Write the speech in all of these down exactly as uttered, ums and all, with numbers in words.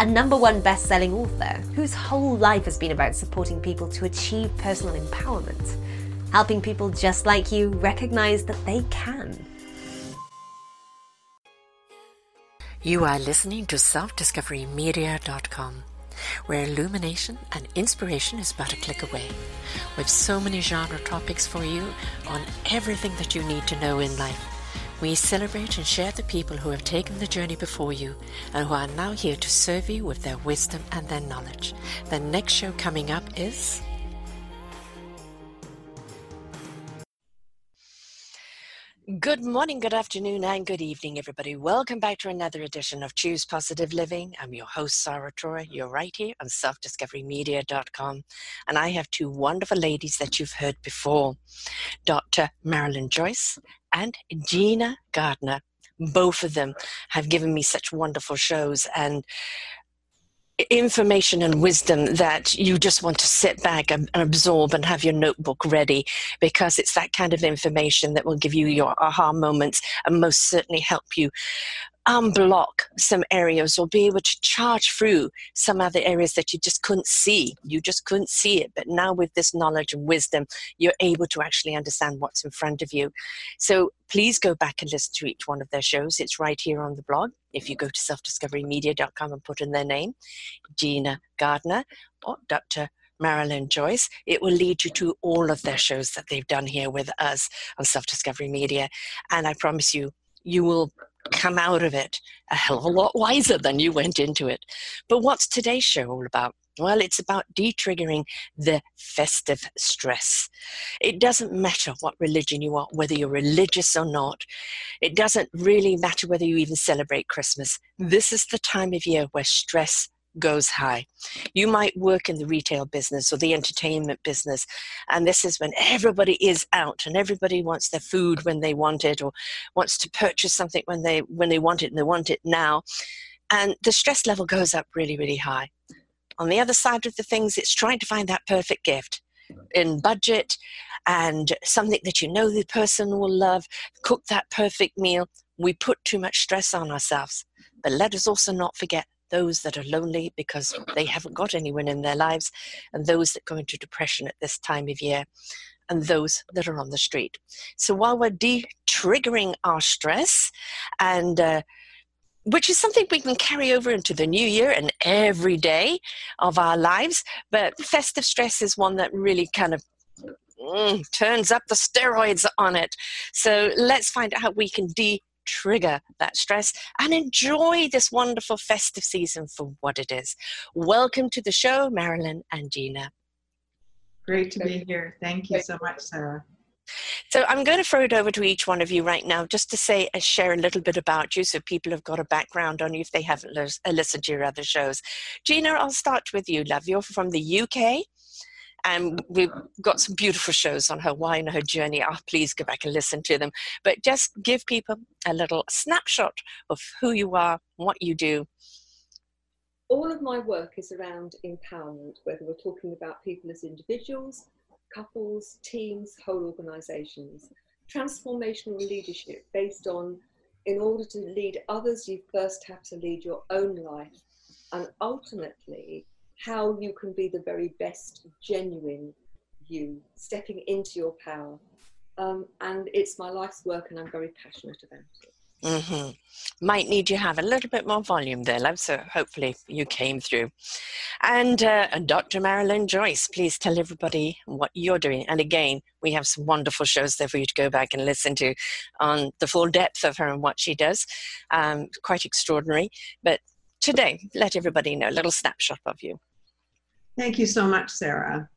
a number one best-selling author whose whole life has been about supporting people to achieve personal empowerment, helping people just like you recognize that they can. You are listening to self discovery media dot com, where illumination and inspiration is but a click away, with so many genre topics for you on everything that you need to know in life. We celebrate and share the people who have taken the journey before you and who are now here to serve you with their wisdom and their knowledge. The next show coming up is... Good morning, good afternoon, and good evening, everybody. Welcome back to another edition of Choose Positive Living. I'm your host, Sarah Troy. You're right here on self discovery media dot com. And I have two wonderful ladies that you've heard before, Doctor Marilyn Joyce and Gina Gardiner. Both of them have given me such wonderful shows and information and wisdom that you just want to sit back and absorb and have your notebook ready, because it's that kind of information that will give you your aha moments and most certainly help you unblock some areas or be able to charge through some other areas that you just couldn't see. You just couldn't see it. But now with this knowledge and wisdom, you're able to actually understand what's in front of you. So please go back and listen to each one of their shows. It's right here on the blog. If you go to self discovery media dot com and put in their name, Gina Gardiner or Doctor Marilyn Joyce, it will lead you to all of their shows that they've done here with us on Self Discovery Media. And I promise you, you will come out of it a hell of a lot wiser than you went into it. But what's today's show all about? Well, it's about de-triggering the festive stress. It doesn't matter what religion you are, whether you're religious or not. It doesn't really matter whether you even celebrate Christmas. This is the time of year where stress goes high. You might work in the retail business or the entertainment business, and this is when everybody is out and everybody wants their food when they want it, or wants to purchase something when they when they want it, and they want it now, and the stress level goes up really, really high. On the other side of the things, it's trying to find that perfect gift in budget and something that you know the person will love, cook that perfect meal. We put too much stress on ourselves, but let us also not forget those that are lonely because they haven't got anyone in their lives, and those that go into depression at this time of year, and those that are on the street. So while we're de-triggering our stress, and uh, which is something we can carry over into the new year and every day of our lives, but festive stress is one that really kind of mm, turns up the steroids on it. So let's find out how we can de trigger that stress and enjoy this wonderful festive season for what it is. Welcome to the show, Marilyn and Gina. Great to be here. Thank you so much, Sarah. So I'm going to throw it over to each one of you right now, just to say and share a little bit about you, so people have got a background on you if they haven't listened to your other shows. Gina, I'll start with you, love. You're from the U K. And we've got some beautiful shows on her why and her journey. Oh, please go back and listen to them. But just give people a little snapshot of who you are, what you do. All of my work is around empowerment, whether we're talking about people as individuals, couples, teams, whole organisations. Transformational leadership based on, in order to lead others, you first have to lead your own life. And ultimately, how you can be the very best genuine you, stepping into your power. Um, and it's my life's work, and I'm very passionate about it. Mm-hmm. Might need you have a little bit more volume there, love, so hopefully you came through. And, uh, and Doctor Marilyn Joyce, please tell everybody what you're doing. And again, we have some wonderful shows there for you to go back and listen to on the full depth of her and what she does. Um, quite extraordinary. But today, let everybody know a little snapshot of you. Thank you so much, Sarah.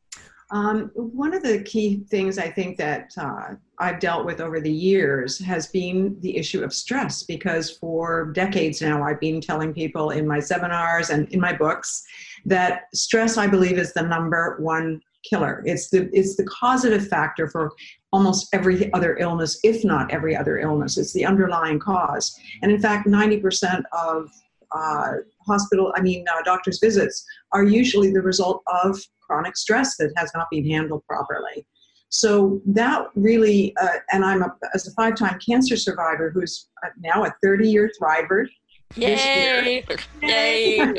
Um, one of the key things I think that uh, I've dealt with over the years has been the issue of stress, because for decades now I've been telling people in my seminars and in my books that stress, I believe, is the number one killer. It's the it's the causative factor for almost every other illness, if not every other illness. It's the underlying cause. And in fact, ninety percent of uh, hospital, I mean, uh, doctor's visits are usually the result of chronic stress that has not been handled properly. So that really, uh, and I'm a, as a five-time cancer survivor who's now a thirty-year thriver. Yay! Yay!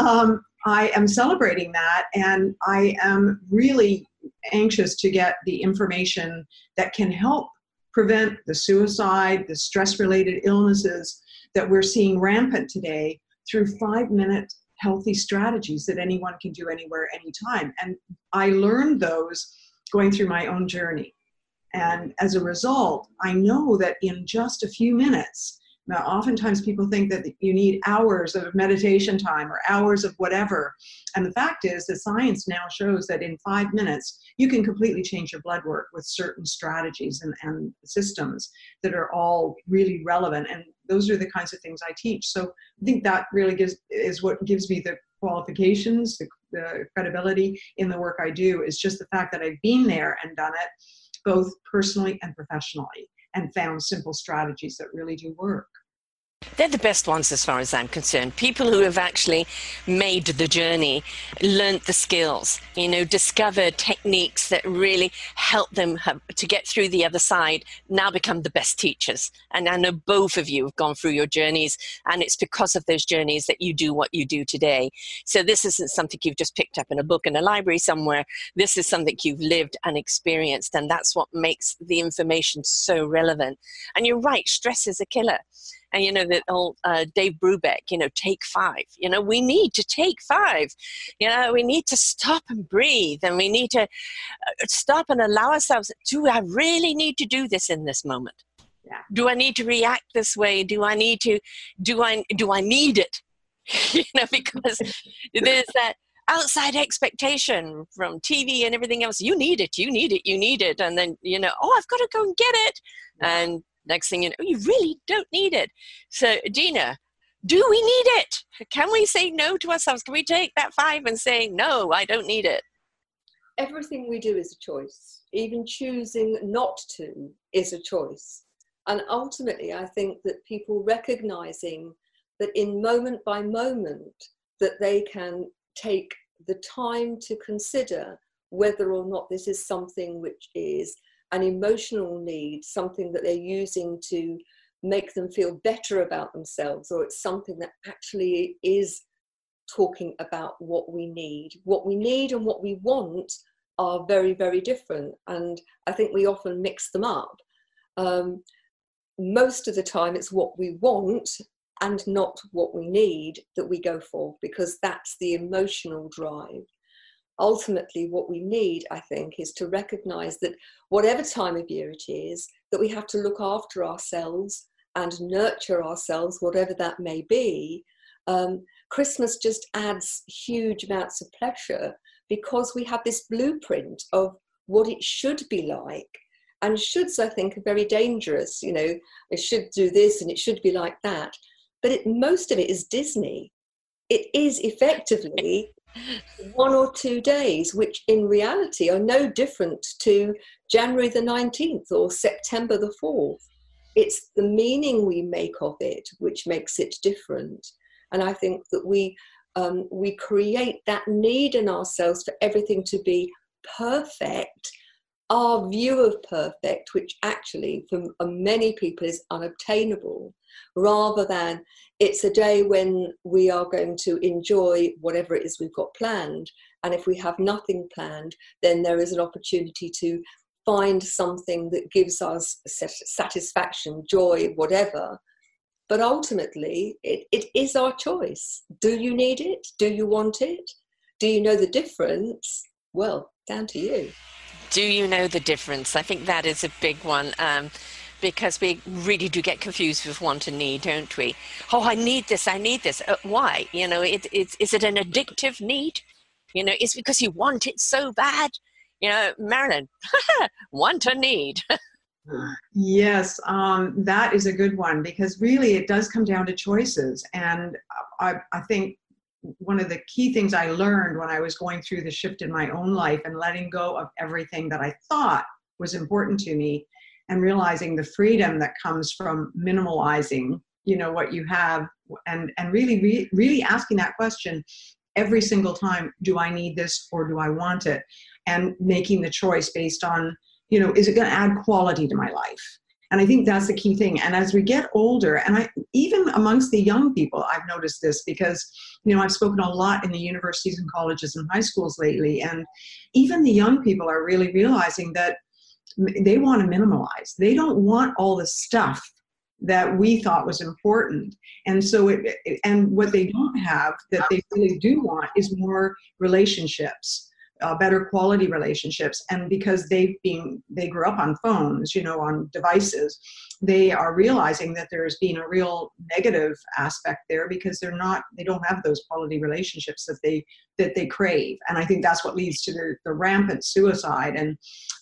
um, I am celebrating that, and I am really anxious to get the information that can help prevent the suicide, the stress-related illnesses that we're seeing rampant today through five-minute healthy strategies that anyone can do anywhere, anytime. And I learned those going through my own journey. And as a result, I know that in just a few minutes, now oftentimes people think that you need hours of meditation time or hours of whatever. And the fact is that science now shows that in five minutes, you can completely change your blood work with certain strategies and, and systems that are all really relevant. And those are the kinds of things I teach. So I think that really gives is what gives me the qualifications, the, the credibility in the work I do, is just the fact that I've been there and done it, both personally and professionally, and found simple strategies that really do work. They're the best ones as far as I'm concerned. People who have actually made the journey, learnt the skills, you know, discovered techniques that really help them have, to get through the other side, now become the best teachers. And I know both of you have gone through your journeys, and it's because of those journeys that you do what you do today. So this isn't something you've just picked up in a book in a library somewhere. This is something you've lived and experienced, and that's what makes the information so relevant. And you're right, stress is a killer. And, you know, that old uh, Dave Brubeck, you know, take five. You know, we need to take five. You know, we need to stop and breathe. And we need to stop and allow ourselves, do I really need to do this in this moment? Yeah. Do I need to react this way? Do I need to, do I, do I need it? You know, because there's that outside expectation from T V and everything else. You need it, you need it, you need it. And then, you know, oh, I've got to go and get it. And next thing you know, you really don't need it. So, Gina, do we need it? Can we say no to ourselves? Can we take that five and say, no, I don't need it? Everything we do is a choice. Even choosing not to is a choice. And ultimately, I think that people recognizing that in moment by moment, that they can take the time to consider whether or not this is something which is an emotional need, something that they're using to make them feel better about themselves, or it's something that actually is talking about what we need. What we need and what we want are very, very different. And I think we often mix them up. Um, most of the time it's what we want and not what we need that we go for, because that's the emotional drive. Ultimately, what we need, I think, is to recognise that whatever time of year it is, that we have to look after ourselves and nurture ourselves, whatever that may be. Um, Christmas just adds huge amounts of pleasure, because we have this blueprint of what it should be like. And shoulds, I think, are very dangerous. You know, it should do this and it should be like that. But it, most of it is Disney. It is effectively one or two days, which in reality are no different to January the nineteenth or September the fourth. It's the meaning we make of it which makes it different. And I think that we um, we create that need in ourselves for everything to be perfect, our view of perfect, which actually for many people is unobtainable, rather than it's a day when we are going to enjoy whatever it is we've got planned. And if we have nothing planned, then there is an opportunity to find something that gives us satisfaction, joy, whatever. But ultimately, it, it is our choice. Do you need it? Do you want it? Do you know the difference? Well, down to you. Do you know the difference? I think that is a big one. Um, Because we really do get confused with want and need, don't we? Oh, I need this, I need this. Uh, why? You know, it, it's, is it an addictive need? You know, it's because you want it so bad. You know, Marilyn, want or need? Yes, um, that is a good one, because really it does come down to choices. And I, I think one of the key things I learned when I was going through the shift in my own life and letting go of everything that I thought was important to me and realizing the freedom that comes from minimalizing, you know, what you have, and, and really, re- really asking that question every single time, do I need this or do I want it? And making the choice based on, you know, is it going to add quality to my life? And I think that's the key thing. And as we get older, and I, even amongst the young people, I've noticed this, because, you know, I've spoken a lot in the universities and colleges and high schools lately. And even the young people are really realizing that they want to minimalize. They don't want all the stuff that we thought was important. And so it, and what they don't have that they really do want is more relationships. Uh, better quality relationships. And because they've been, they grew up on phones, you know, on devices, they are realizing that there's been a real negative aspect there, because they're not, they don't have those quality relationships that they, that they crave. And I think that's what leads to the, the rampant suicide and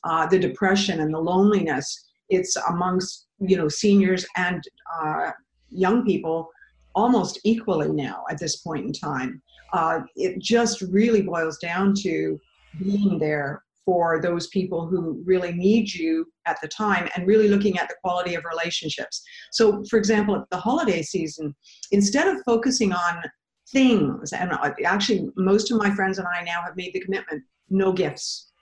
uh, the depression and the loneliness. It's amongst, you know, seniors and uh, young people almost equally now at this point in time. Uh, it just really boils down to being there for those people who really need you at the time, and really looking at the quality of relationships. So, for example, at the holiday season, instead of focusing on things, and actually most of my friends and I now have made the commitment, no gifts,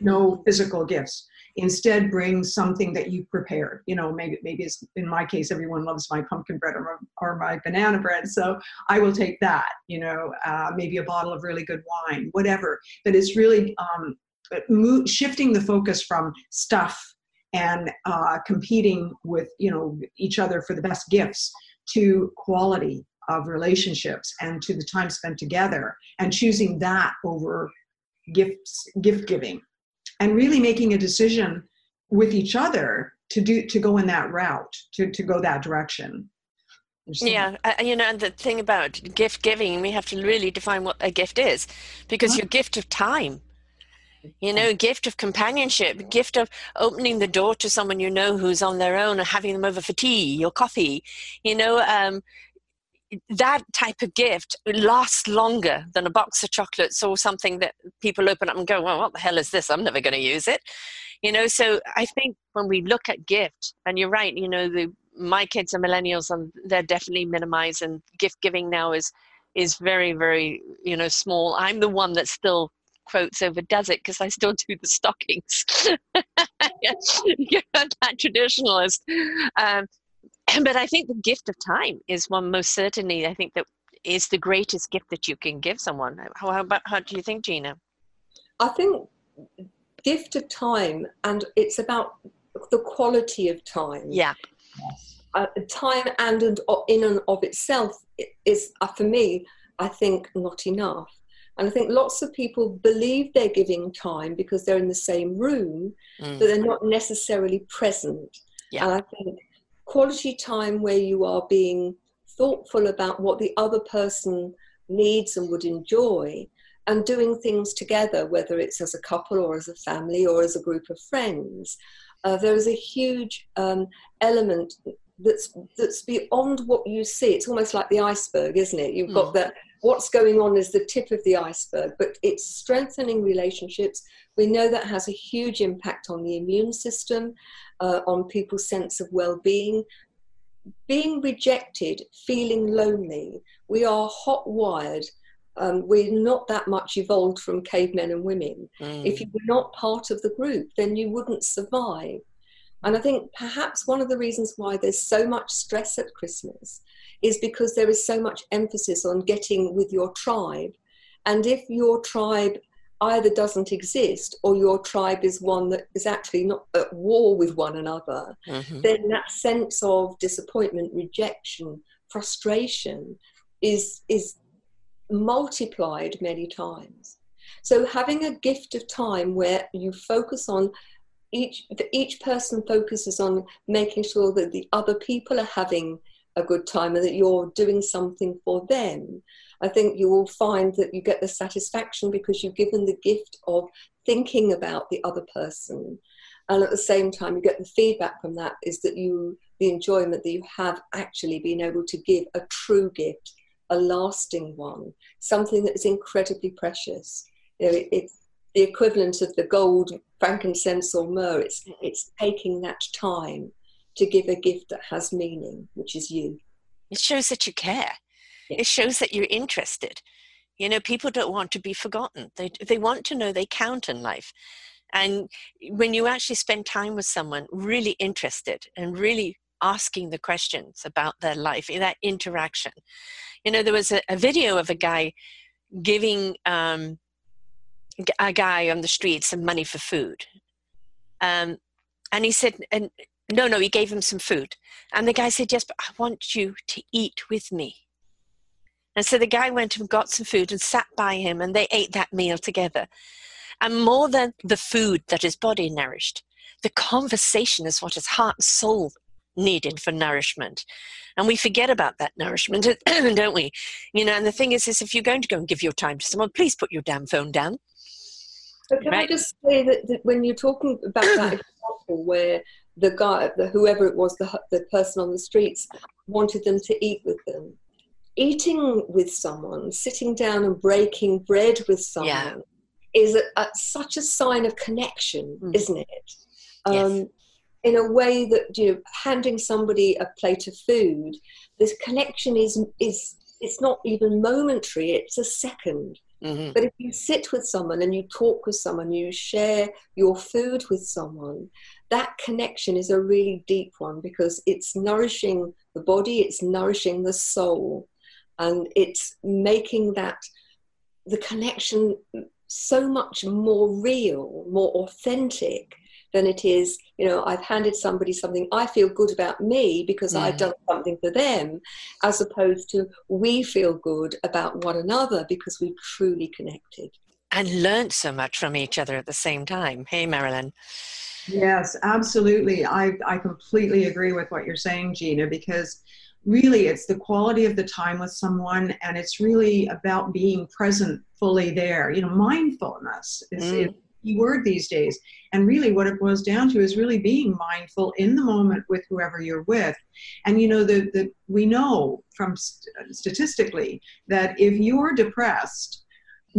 no physical gifts. Instead, bring something that you prepared. You know, maybe maybe it's, in my case, everyone loves my pumpkin bread or, or my banana bread, so I will take that. You know, uh, maybe a bottle of really good wine, whatever. But it's really um, mo- shifting the focus from stuff and uh, competing with, you know, each other for the best gifts to quality of relationships and to the time spent together, and choosing that over gifts, gift giving. And really making a decision with each other to do to go in that route, to, to go that direction. Yeah, uh, you know, and the thing about gift giving, we have to really define what a gift is, because your gift of time, you know, gift of companionship, gift of opening the door to someone you know who's on their own and having them over for tea or coffee, you know, um, that type of gift lasts longer than a box of chocolates or something that people open up and go, well, what the hell is this? I'm never going to use it. You know, so I think when we look at gift, and you're right, you know, the, my kids are millennials and they're definitely minimized, and gift giving now is, is very, very, you know, small. I'm the one that still quotes overdoes it, because I still do the stockings. You're that traditionalist. Um, But I think the gift of time is one, most certainly, I think that is the greatest gift that you can give someone. How, how, how do you think, Gina? I think gift of time, and it's about the quality of time. Yeah. Uh, time and, and in and of itself is, uh, for me, I think, not enough. And I think lots of people believe they're giving time because they're in the same room, mm. but they're not necessarily present. Yeah. And I think quality time where you are being thoughtful about what the other person needs and would enjoy, and doing things together, whether it's as a couple or as a family or as a group of friends. Uh, there is a huge um, element that's that's beyond what you see. It's almost like the iceberg, isn't it? You've mm. got the, what's going on is the tip of the iceberg, but it's strengthening relationships. We know that has a huge impact on the immune system, uh, on people's sense of well-being. Being rejected, feeling lonely, we are hot-wired. Um, we're not that much evolved from cavemen and women. Mm. If you were not part of the group, then you wouldn't survive. And I think perhaps one of the reasons why there's so much stress at Christmas is because there is so much emphasis on getting with your tribe. And if your tribe either doesn't exist, or your tribe is one that is actually not at war with one another, mm-hmm. then that sense of disappointment, rejection, frustration is, is multiplied many times. So having a gift of time where you focus on each, each person focuses on making sure that the other people are having a good time and that you're doing something for them. I think you will find that you get the satisfaction because you've given the gift of thinking about the other person. And at the same time, you get the feedback from that is that you, the enjoyment that you have actually been able to give a true gift, a lasting one, something that is incredibly precious. You know, it, it's the equivalent of the gold, frankincense or myrrh. It's, it's taking that time to give a gift that has meaning, which is you. It shows that you care. Yeah. It shows that you're interested. You know, people don't want to be forgotten. They they want to know they count in life. And when you actually spend time with someone really interested and really asking the questions about their life, that interaction. You know, there was a, a video of a guy giving um, a guy on the street some money for food. Um, and he said, and no, no, he gave him some food. And the guy said, yes, but I want you to eat with me. And so the guy went and got some food and sat by him and they ate that meal together. And more than the food that his body nourished, the conversation is what his heart and soul needed for nourishment. And we forget about that nourishment, don't we? You know, and the thing is, is if you're going to go and give your time to someone, please put your damn phone down. But can right? I just say that, that when you're talking about that example where the guy, the, whoever it was, the, the person on the streets wanted them to eat with them, eating with someone, sitting down and breaking bread with someone, yeah. is a, a, such a sign of connection, mm. isn't it? Um, yes. In a way that, you know, handing somebody a plate of food, this connection is, is it's not even momentary, it's a second. Mm-hmm. But if you sit with someone and you talk with someone, you share your food with someone, that connection is a really deep one because it's nourishing the body, it's nourishing the soul. And it's making that, the connection so much more real, more authentic than it is, you know, I've handed somebody something, I feel good about me because mm. I've done something for them, as opposed to we feel good about one another because we truly connected. And learned so much from each other at the same time. Hey, Marilyn. Yes, absolutely. I, I completely agree with what you're saying, Gina, because really, it's the quality of the time with someone, and it's really about being present, fully there. You know, mindfulness is mm. a key word these days. And really what it boils down to is really being mindful in the moment with whoever you're with. And, you know, the, the we know from st- statistically that if you're depressed,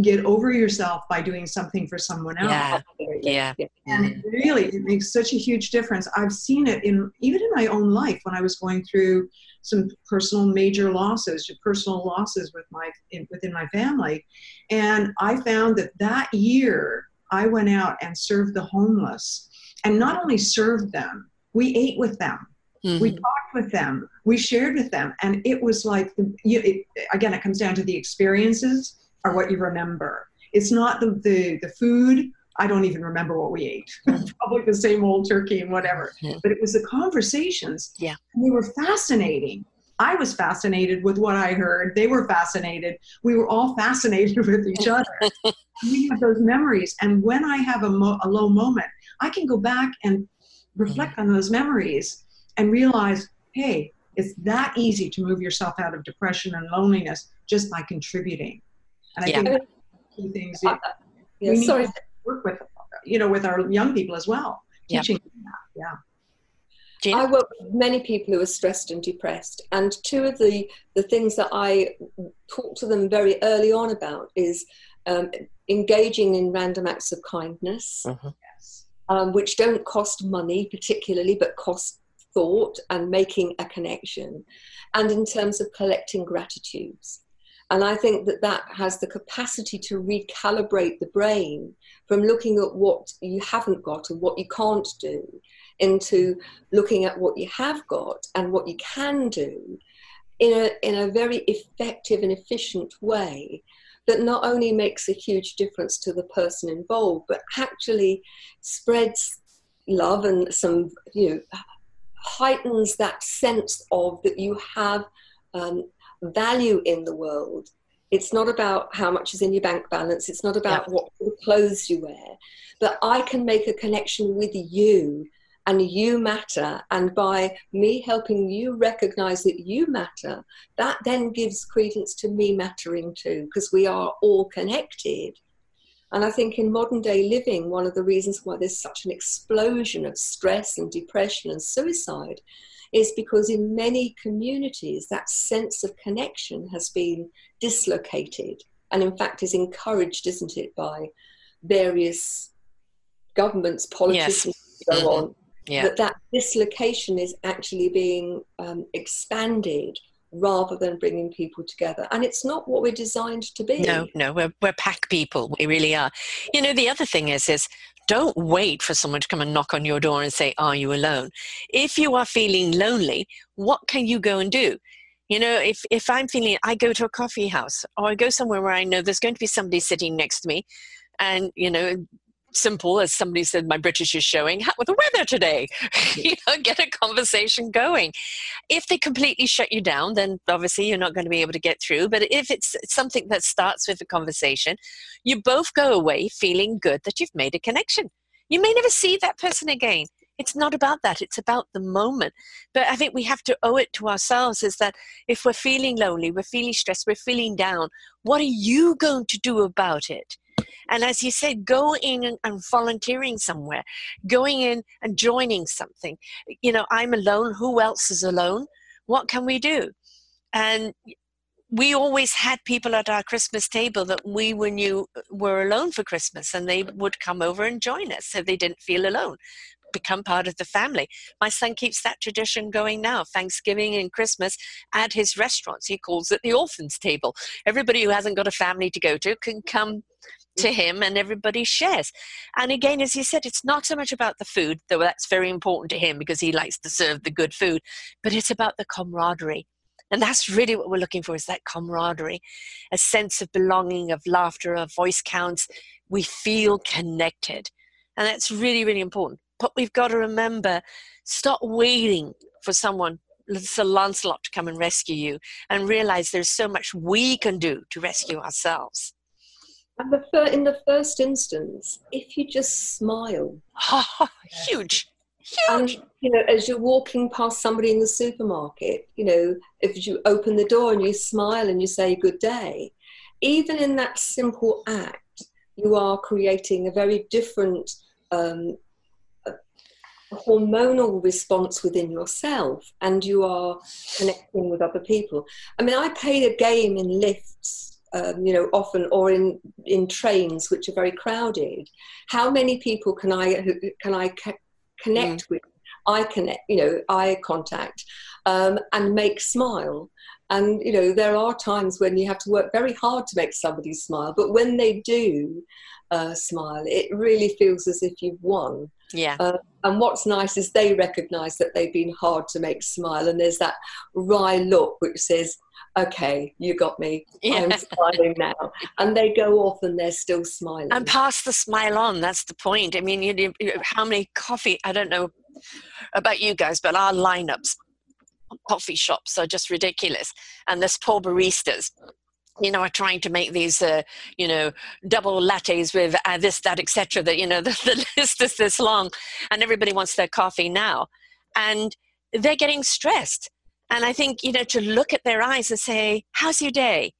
get over yourself by doing something for someone else. Yeah. Yeah. And it really, it makes such a huge difference. I've seen it in even in my own life when I was going through some personal major losses, personal losses with my in, within my family. And I found that that year I went out and served the homeless, and not only served them, we ate with them. Mm-hmm. We talked with them. We shared with them. And it was like, the, it, again, it comes down to the experiences are what you remember. It's not the, the, the food. I don't even remember what we ate. Mm-hmm. Probably the same old turkey and whatever. Mm-hmm. But it was the conversations. Yeah. And they were fascinating. I was fascinated with what I heard. They were fascinated. We were all fascinated with each other. We have those memories. And when I have a, mo- a low moment, I can go back and reflect mm-hmm. on those memories and realize, hey, it's that easy to move yourself out of depression and loneliness just by contributing. And I yeah. think that's two things. Uh, yeah, we need sorry. to work with, you know, with our young people as well. Yep. Teaching them that, yeah. Gina? I work with many people who are stressed and depressed. And two of the, the things that I talk to them very early on about is um, engaging in random acts of kindness, mm-hmm. yes. um, which don't cost money particularly, but cost thought and making a connection. And in terms of collecting gratitudes. And I think that that has the capacity to recalibrate the brain from looking at what you haven't got and what you can't do into looking at what you have got and what you can do in a in a very effective and efficient way that not only makes a huge difference to the person involved, but actually spreads love and some, you know, heightens that sense of that you have um, value in the world. It's not about how much is in your bank balance. It's not about yeah. what clothes you wear. But I can make a connection with you and you matter. And by me helping you recognize that you matter, that then gives credence to me mattering too, because we are all connected. And I think in modern day living, one of the reasons why there's such an explosion of stress and depression and suicide is because in many communities, that sense of connection has been dislocated and in fact is encouraged, isn't it, by various governments, politicians, yes. and so on. Yeah. That that dislocation is actually being um, expanded rather than bringing people together. And it's not what we're designed to be. No, no, we're, we're pack people. We really are. You know, the other thing is, is don't wait for someone to come and knock on your door and say, are you alone? If you are feeling lonely, what can you go and do? You know, if, if I'm feeling, I go to a coffee house or I go somewhere where I know there's going to be somebody sitting next to me and, you know, simple as somebody said, my British is showing, how with the weather today, you know, get a conversation going. If they completely shut you down, then obviously you're not going to be able to get through. But if it's something that starts with a conversation, you both go away feeling good that you've made a connection. You may never see that person again. It's not about that. It's about the moment. But I think we have to owe it to ourselves is that if we're feeling lonely, we're feeling stressed, we're feeling down, what are you going to do about it? And as you said, go in and volunteering somewhere, going in and joining something. You know, I'm alone. Who else is alone? What can we do? And we always had people at our Christmas table that we were knew were alone for Christmas, and they would come over and join us so they didn't feel alone, become part of the family. My son keeps that tradition going now, Thanksgiving and Christmas at his restaurants. He calls it the orphans table. Everybody who hasn't got a family to go to can come to him and everybody shares. And again, as you said, it's not so much about the food, though that's very important to him because he likes to serve the good food, but it's about the camaraderie. And that's really what we're looking for, is that camaraderie, a sense of belonging, of laughter, of voice counts. We feel connected. And that's really, really important. But we've got to remember, stop waiting for someone, Sir Lancelot, to come and rescue you, and realize there's so much we can do to rescue ourselves. And the fir- in the first instance, if you just smile. Oh, huge. Huge. And, you know, as you're walking past somebody in the supermarket, you know, if you open the door and you smile and you say good day, even in that simple act, you are creating a very different um, hormonal response within yourself, and you are connecting with other people. I mean, I played a game in lifts, um, you know, often, or in, in trains, which are very crowded. How many people can I can I ca- connect mm. with? Eye connect, you know, eye contact, um, and make smile. And, you know, there are times when you have to work very hard to make somebody smile, but when they do uh, smile, it really feels as if you've won. Yeah. Uh, and what's nice is they recognise that they've been hard to make smile, and there's that wry look which says, okay, you got me. Yeah. I'm smiling now. And they go off and they're still smiling. And pass the smile on. That's the point. I mean, you, you, how many coffee, I don't know about you guys, but our lineups, coffee shops are just ridiculous. And there's poor baristas, you know, are trying to make these, uh, you know, double lattes with uh, this, that, et cetera, that, you know, the, the list is this long and everybody wants their coffee now. And they're getting stressed. And I think, you know, to look at their eyes and say, how's your day?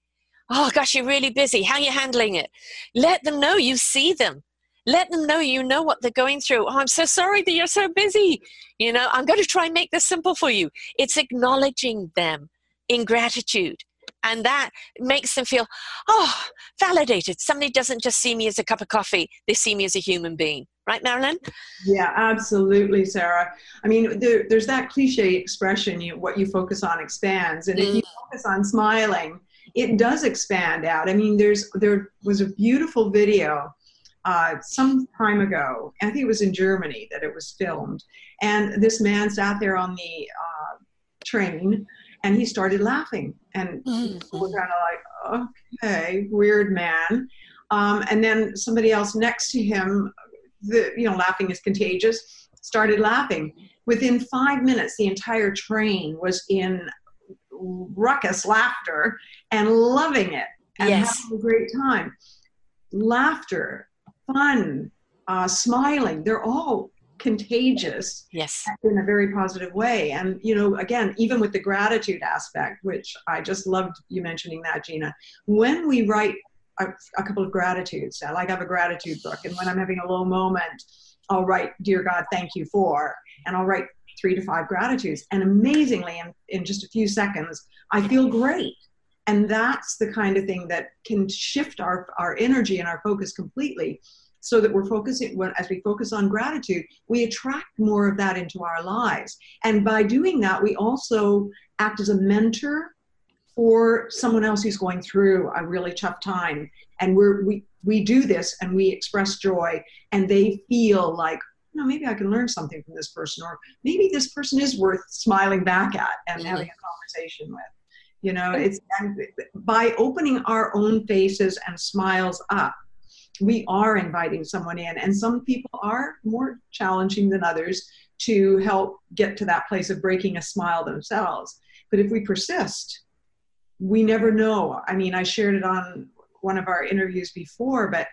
Oh, gosh, you're really busy. How are you handling it? Let them know you see them. Let them know you know what they're going through. Oh, I'm so sorry that you're so busy. You know, I'm going to try and make this simple for you. It's acknowledging them in gratitude. And that makes them feel, oh, validated. Somebody doesn't just see me as a cup of coffee. They see me as a human being. Right, Marilyn? Yeah, absolutely, Sarah. I mean, there, there's that cliche expression, you, what you focus on expands. And mm. if you focus on smiling, it does expand out. I mean, there's there was a beautiful video uh, some time ago. I think it was in Germany that it was filmed. And this man sat there on the uh, train, and he started laughing. And mm. people were kind of like, okay, weird man. Um, and then somebody else next to him, The, you know, laughing is contagious, started laughing. Within five minutes, the entire train was in ruckus laughter and loving it and yes. having a great time. Laughter, fun, uh, smiling, they're all contagious yes. in a very positive way. And, you know, again, even with the gratitude aspect, which I just loved you mentioning that, Gina, when we write a, a couple of gratitudes, I like I have a gratitude book, and when I'm having a low moment, I'll write, dear God, thank you for, and I'll write three to five gratitudes. And amazingly, in, in just a few seconds, I feel great. And that's the kind of thing that can shift our, our energy and our focus completely, so that we're focusing, as we focus on gratitude, we attract more of that into our lives. And by doing that, we also act as a mentor for someone else who's going through a really tough time. And we're, we we do this and we express joy, and they feel like, you know, maybe I can learn something from this person, or maybe this person is worth smiling back at and mm-hmm. having a conversation with. You know, it's and by opening our own faces and smiles up, we are inviting someone in. And some people are more challenging than others to help get to that place of breaking a smile themselves. But if we persist, we never know. I mean, I shared it on one of our interviews before, but,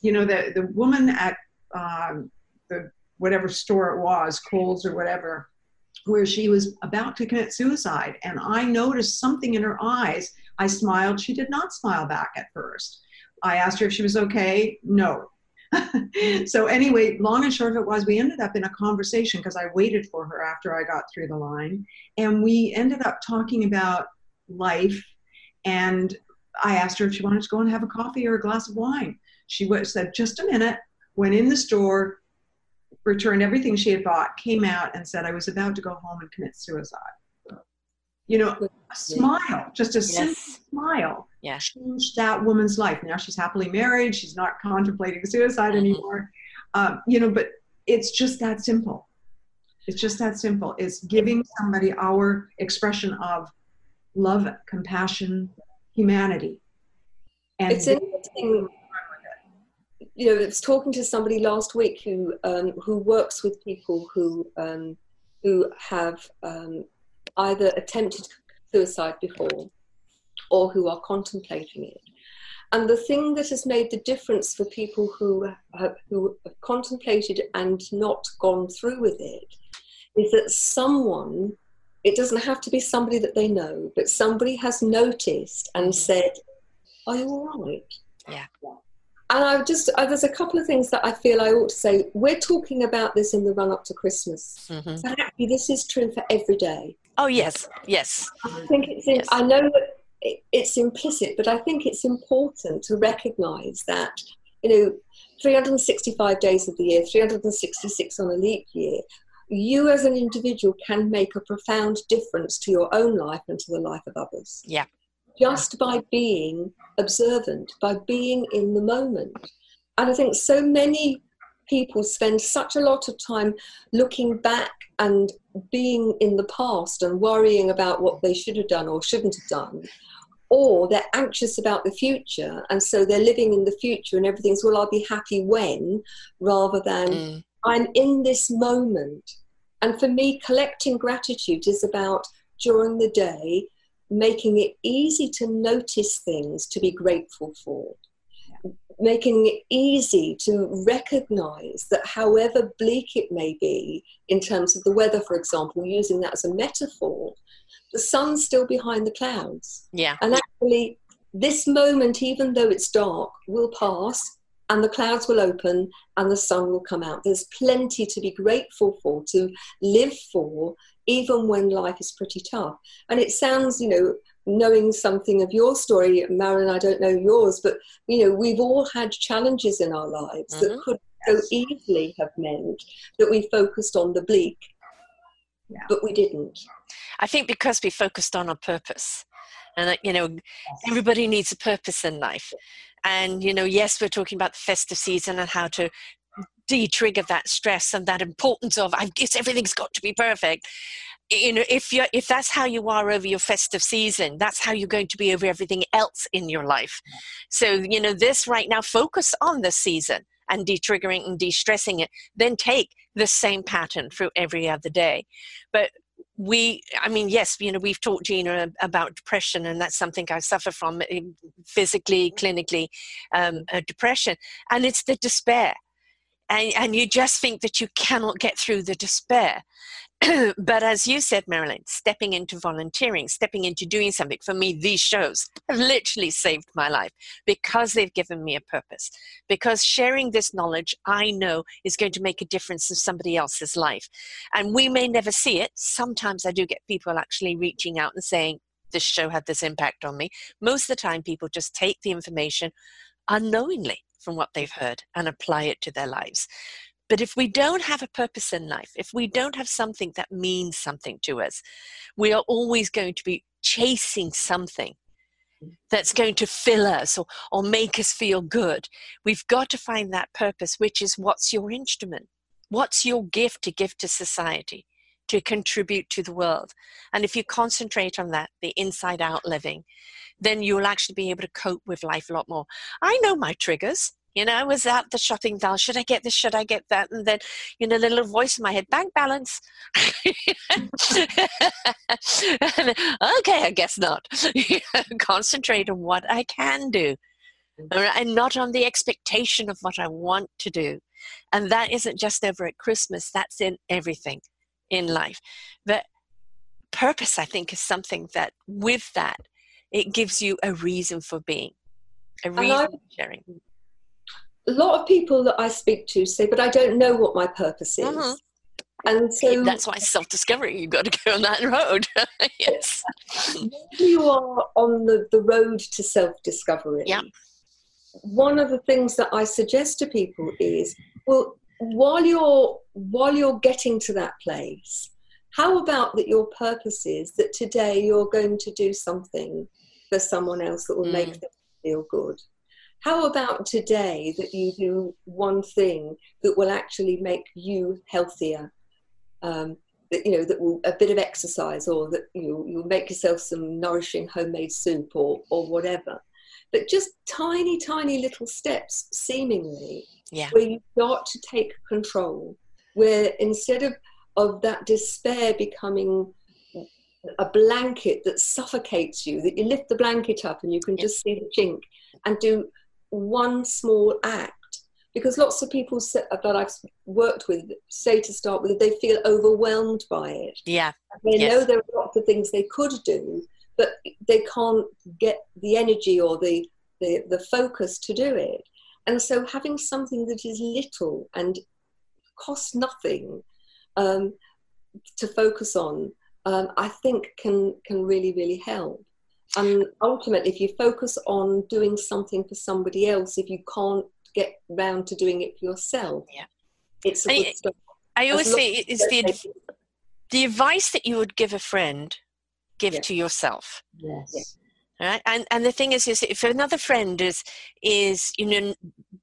you know, the, the woman at um, the whatever store it was, Kohl's or whatever, where she was about to commit suicide. And I noticed something in her eyes. I smiled. She did not smile back at first. I asked her if she was okay. No. So anyway, long and short of it was, we ended up in a conversation, because I waited for her after I got through the line. And we ended up talking about life. And I asked her if she wanted to go and have a coffee or a glass of wine. She said, just a minute, went in the store, returned everything she had bought, came out and said, I was about to go home and commit suicide. You know, a smile, just a yes. simple smile yes. changed that woman's life. Now she's happily married. She's not contemplating suicide mm-hmm. anymore. Um, you know, but it's just that simple. It's just that simple. It's giving somebody our expression of love, compassion, humanity. And it's interesting. You know, it's talking to somebody last week who um, who works with people who um, who have um, either attempted suicide before or who are contemplating it. And the thing that has made the difference for people who have, who have contemplated and not gone through with it is that someone, it doesn't have to be somebody that they know, but somebody has noticed and said, are you all right? Yeah. And I just, uh, there's a couple of things that I feel I ought to say. We're talking about this in the run up to Christmas. Mm-hmm. So actually, this is true for every day. Oh, yes, yes. I think it's, in, yes. I know that it, it's implicit, but I think it's important to recognize that, you know, three hundred sixty-five days of the year, three hundred sixty-six on a leap year, you as an individual can make a profound difference to your own life and to the life of others. Yeah. Just by being observant, by being in the moment. And I think so many people spend such a lot of time looking back and being in the past and worrying about what they should have done or shouldn't have done, or they're anxious about the future, and so they're living in the future and everything's, well, I'll be happy when, rather than mm. I'm in this moment. And for me, collecting gratitude is about, during the day, making it easy to notice things to be grateful for, making it easy to recognize that however bleak it may be, in terms of the weather, for example, using that as a metaphor, the sun's still behind the clouds. Yeah. And actually, this moment, even though it's dark, will pass, and the clouds will open and the sun will come out. There's plenty to be grateful for, to live for, even when life is pretty tough. And it sounds, you know, knowing something of your story, Marilyn, I don't know yours, but, you know, we've all had challenges in our lives mm-hmm. that could so easily have meant that we focused on the bleak, yeah. but we didn't. I think because we focused on our purpose. And, you know, everybody needs a purpose in life. And, you know, yes, we're talking about the festive season and how to de-trigger that stress and that importance of, I guess everything's got to be perfect. You know, if you're, if that's how you are over your festive season, that's how you're going to be over everything else in your life. So, you know, this right now, focus on this season and de-triggering and de-stressing it, then take the same pattern through every other day. But we, I mean, yes, you know, we've talked, Gina, about depression, and that's something I suffer from physically, clinically, um, uh, depression. And it's the despair. and, and you just think that you cannot get through the despair. But as you said, Marilyn, stepping into volunteering, stepping into doing something, for me, these shows have literally saved my life because they've given me a purpose. Because sharing this knowledge, I know, is going to make a difference in somebody else's life. And we may never see it. Sometimes I do get people actually reaching out and saying, this show had this impact on me. Most of the time, people just take the information unknowingly from what they've heard and apply it to their lives. But if we don't have a purpose in life, if we don't have something that means something to us, we are always going to be chasing something that's going to fill us or, or make us feel good. We've got to find that purpose, which is, what's your instrument? What's your gift to give to society, to contribute to the world? And if you concentrate on that, the inside out living, then you'll actually be able to cope with life a lot more. I know my triggers. You know, I was at the shopping mall. Should I get this? Should I get that? And then, you know, the little voice in my head, bank balance. And, okay, I guess not. Concentrate on what I can do, and not on the expectation of what I want to do. And that isn't just over at Christmas. That's in everything in life. But purpose, I think, is something that with that, it gives you a reason for being, a reason for sharing. A lot of people that I speak to say, but I don't know what my purpose is. Uh-huh. And so that's why self-discovery, you've got to go on that road. Yes. You are on the, the road to self-discovery. Yeah. One of the things that I suggest to people is, well, while you're while you're getting to that place, how about that your purpose is that today you're going to do something for someone else that will mm. make them feel good? How about today that you do one thing that will actually make you healthier? Um, that, you know, that will, a bit of exercise, or that you you'll make yourself some nourishing homemade soup, or or whatever. But just tiny, tiny little steps, seemingly, yeah. where you start to take control. Where instead of of that despair becoming a blanket that suffocates you, that you lift the blanket up and you can yeah. just see the chink, and do one small act. Because lots of people that I've worked with say to start with, they feel overwhelmed by it. Yeah. And they yes. know there are lots of things they could do, but they can't get the energy or the, the, the focus to do it. And so having something that is little and costs nothing um, to focus on, um, I think can, can really, really help. And um, ultimately, if you focus on doing something for somebody else, if you can't get round to doing it for yourself, yeah. it's a I, good start. I always say, is the, ad- the advice that you would give a friend, give yes. to yourself. Yes. yes. Right? And and the thing is, is if another friend is, is you know,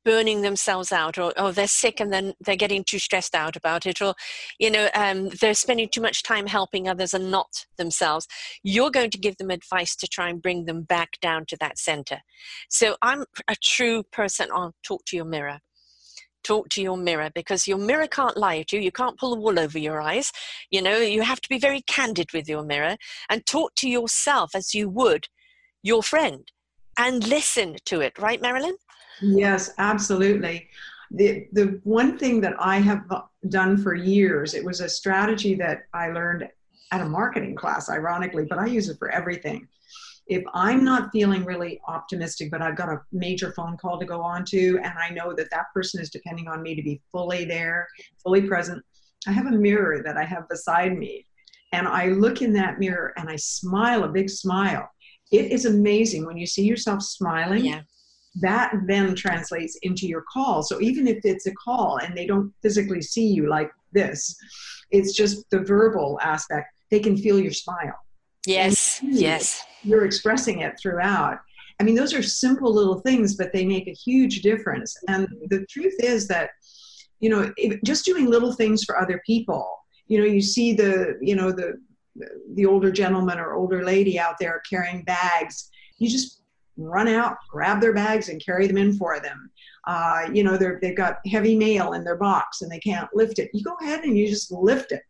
burning themselves out, or, or they're sick and then they're getting too stressed out about it, or, you know, um, they're spending too much time helping others and not themselves, you're going to give them advice to try and bring them back down to that center. So I'm a true person on talk to your mirror. Talk to your mirror, because your mirror can't lie at you. You can't pull the wool over your eyes. You know, you have to be very candid with your mirror and talk to yourself as you would your friend, and listen to it, right, Marilyn? Yes, absolutely. The the one thing that I have done for years, it was a strategy that I learned at a marketing class, ironically, but I use it for everything. If I'm not feeling really optimistic, but I've got a major phone call to go on to, and I know that that person is depending on me to be fully there, fully present, I have a mirror that I have beside me, and I look in that mirror and I smile a big smile. It is amazing when you see yourself smiling, yeah. that then translates into your call. So even if it's a call and they don't physically see you like this, it's just the verbal aspect. They can feel your smile. Yes, yes. You're expressing it throughout. I mean, those are simple little things, but they make a huge difference. And the truth is that, you know, if, just doing little things for other people, you know, you see the, you know, the, the older gentleman or older lady out there carrying bags, you just run out, grab their bags and carry them in for them. Uh, you know, they're, they've got heavy mail in their box and they can't lift it. You go ahead and you just lift it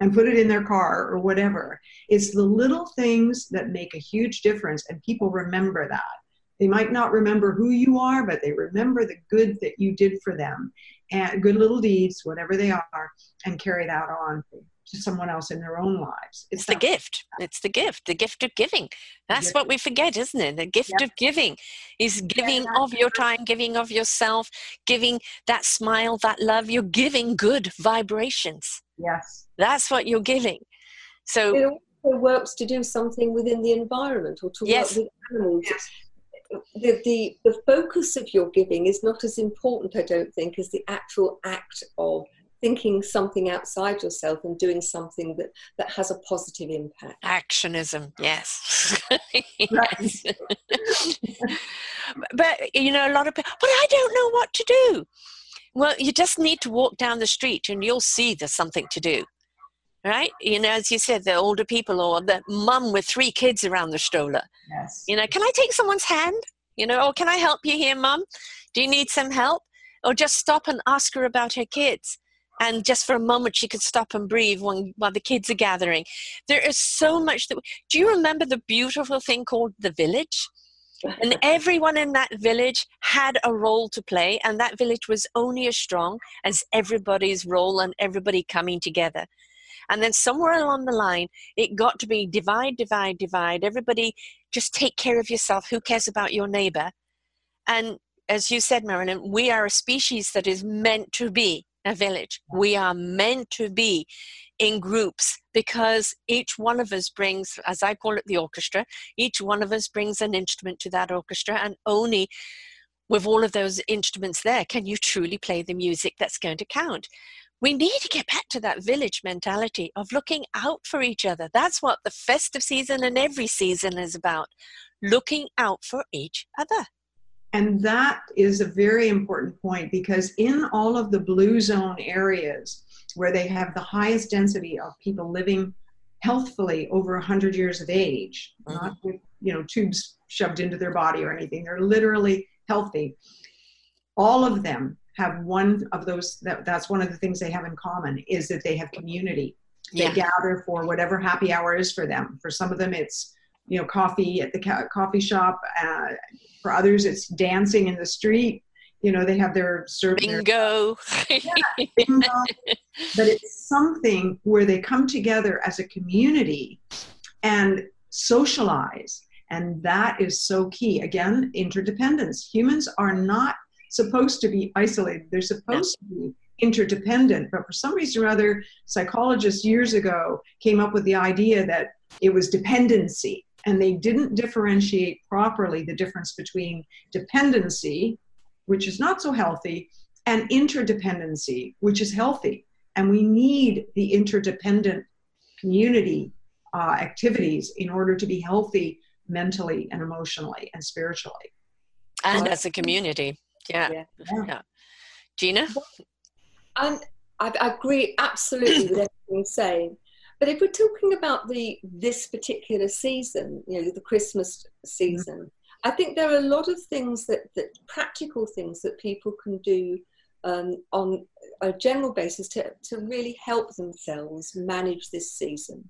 and put it in their car or whatever. It's the little things that make a huge difference, and people remember that. They might not remember who you are, but they remember the good that you did for them. and good little deeds, whatever they are, and carry that on to someone else in their own lives. It's, it's the gift. It's the gift, the gift of giving. That's gift. What we forget, isn't it? The gift yep. of giving is giving yeah, of your time, giving of yourself, giving that smile, that love. You're giving good vibrations. Yes. That's what you're giving. So it also works to do something within the environment or to yes. work with animals. Yes. The, the the focus of your giving is not as important, I don't think, as the actual act of thinking something outside yourself and doing something that, that has a positive impact. Actionism, yes. yes. But, you know, a lot of people, but I don't know what to do. Well, you just need to walk down the street and you'll see there's something to do, right? You know, as you said, the older people or the mum with three kids around the stroller. Yes. You know, can I take someone's hand? You know, or can I help you here, mum? Do you need some help? Or just stop and ask her about her kids. And just for a moment, she could stop and breathe when, while the kids are gathering. There is so much that. We, do you remember the beautiful thing called the village? And everyone in that village had a role to play, and that village was only as strong as everybody's role and everybody coming together. And then somewhere along the line, it got to be divide, divide, divide. Everybody, just take care of yourself. Who cares about your neighbor? And as you said, Marilyn, we are a species that is meant to be a village. We are meant to be in groups because each one of us brings, as I call it, the orchestra. Each one of us brings an instrument to that orchestra, and only with all of those instruments there can you truly play the music that's going to count. We need to get back to that village mentality of looking out for each other. That's what the festive season and every season is about, looking out for each other. And that is a very important point, because in all of the blue zone areas where they have the highest density of people living healthfully over one hundred years of age, mm-hmm. not with, you know, tubes shoved into their body or anything, they're literally healthy. All of them have one of those, that, that's one of the things they have in common is that they have community. Yeah. They gather for whatever happy hour is for them. For some of them, it's you know, coffee at the ca- coffee shop. Uh, for others, it's dancing in the street. You know, they have their serving. Bingo. Their- yeah, bingo. But it's something where they come together as a community and socialize. And that is so key. Again, interdependence. Humans are not supposed to be isolated. They're supposed no. to be interdependent. But for some reason or other, psychologists years ago came up with the idea that it was dependency. And they didn't differentiate properly the difference between dependency, which is not so healthy, and interdependency, which is healthy. And we need the interdependent community uh, activities in order to be healthy mentally and emotionally and spiritually. And as a community. Yeah. yeah. yeah. Gina? And I, I agree absolutely with everything you're saying. But if we're talking about the this particular season, you know, the Christmas season, mm-hmm. I think there are a lot of things that, that practical things that people can do um, on a general basis to, to really help themselves manage this season.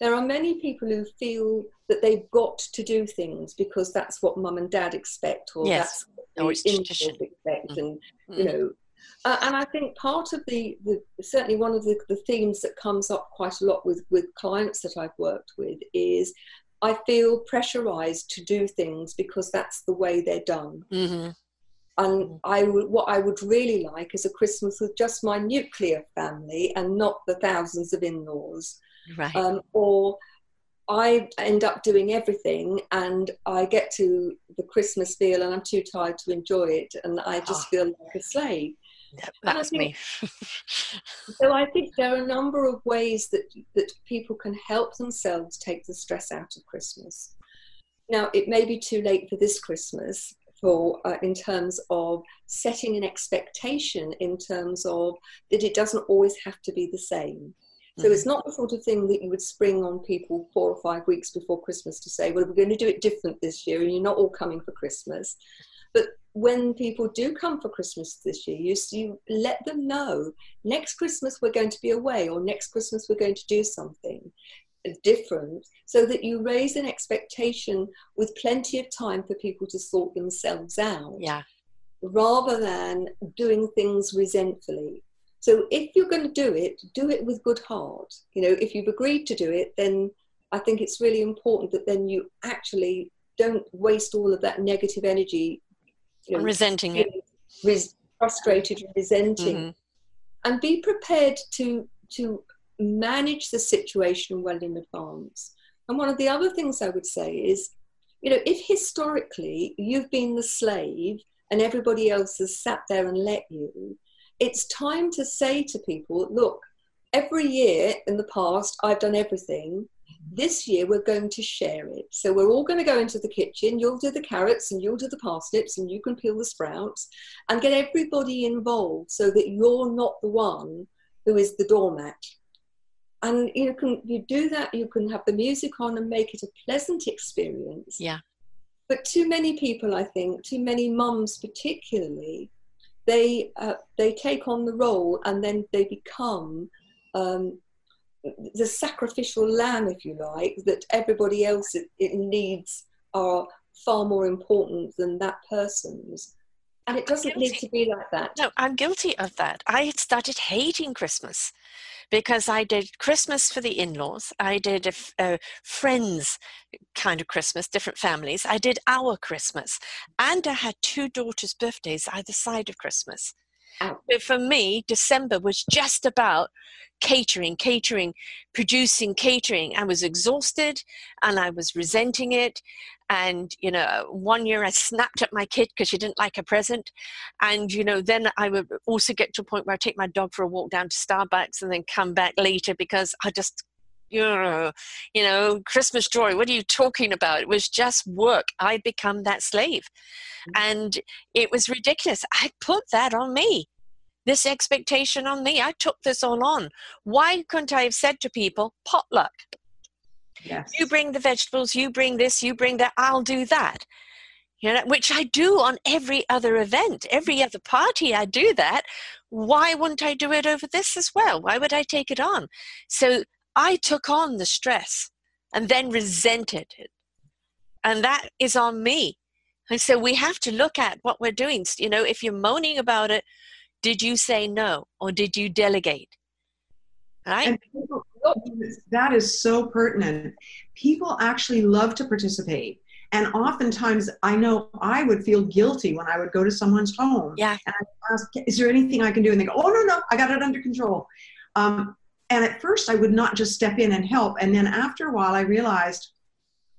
There are many people who feel that they've got to do things because that's what mum and dad expect, or yes. that's what the no, it's tradition. Expect, mm-hmm. and you know. Uh, and I think part of the, the certainly one of the, the themes that comes up quite a lot with, with clients that I've worked with is I feel pressurized to do things because that's the way they're done. Mm-hmm. And I would, what I would really like is a Christmas with just my nuclear family and not the thousands of in-laws. Right. Um, or I end up doing everything and I get to the Christmas meal and I'm too tired to enjoy it and I just oh. feel like a slave. That's me. So I think there are a number of ways that that people can help themselves take the stress out of Christmas. Now, it may be too late for this Christmas for uh, in terms of setting an expectation, in terms of that it doesn't always have to be the same. So mm-hmm. it's not the sort of thing that you would spring on people four or five weeks before Christmas to say, well, we're going to do it different this year and you're not all coming for Christmas. But when people do come for Christmas this year, you, you let them know, next Christmas we're going to be away, or next Christmas we're going to do something different, so that you raise an expectation with plenty of time for people to sort themselves out. Yeah. rather than doing things resentfully. So if you're going to do it, do it with good heart. You know, if you've agreed to do it, then I think it's really important that then you actually don't waste all of that negative energy. You know, resenting it. Res- frustrated, resenting. Mm-hmm. And be prepared to to manage the situation well in advance. And one of the other things I would say is, you know, if historically you've been the slave and everybody else has sat there and let you, it's time to say to people, look, every year in the past, I've done everything. This year, we're going to share it. So we're all going to go into the kitchen. You'll do the carrots and you'll do the parsnips and you can peel the sprouts, and get everybody involved so that you're not the one who is the doormat. And you can you do that, you can have the music on and make it a pleasant experience. Yeah. But too many people, I think, too many mums particularly, they uh, they take on the role and then they become um, the sacrificial lamb, if you like, that everybody else it needs are far more important than that person's. And it doesn't need to be like that. No, I'm guilty of that. I had started hating Christmas because I did Christmas for the in-laws. I did a, a friends kind of Christmas, different families. I did our Christmas. And I had two daughters' birthdays either side of Christmas. Oh. But for me, December was just about catering, catering, producing catering. I was exhausted and I was resenting it. And, you know, one year I snapped at my kid because she didn't like a present. And, you know, then I would also get to a point where I take my dog for a walk down to Starbucks and then come back later because I just, you know, you know, Christmas joy, what are you talking about? It was just work. I'd become that slave. And it was ridiculous. I put that on me, this expectation on me. I took this all on. Why couldn't I have said to people, potluck? Yes. You bring the vegetables, you bring this, you bring that, I'll do that. You know, which I do on every other event, every other party I do that. Why wouldn't I do it over this as well? Why would I take it on? So I took on the stress and then resented it. And that is on me. And so we have to look at what we're doing. You know, if you're moaning about it, did you say no or did you delegate? Right? And people, that is so pertinent. People actually love to participate. And oftentimes, I know I would feel guilty when I would go to someone's home. Yeah. And I ask, is there anything I can do? And they go, oh, no, no, I got it under control. Um, and at first, I would not just step in and help. And then after a while, I realized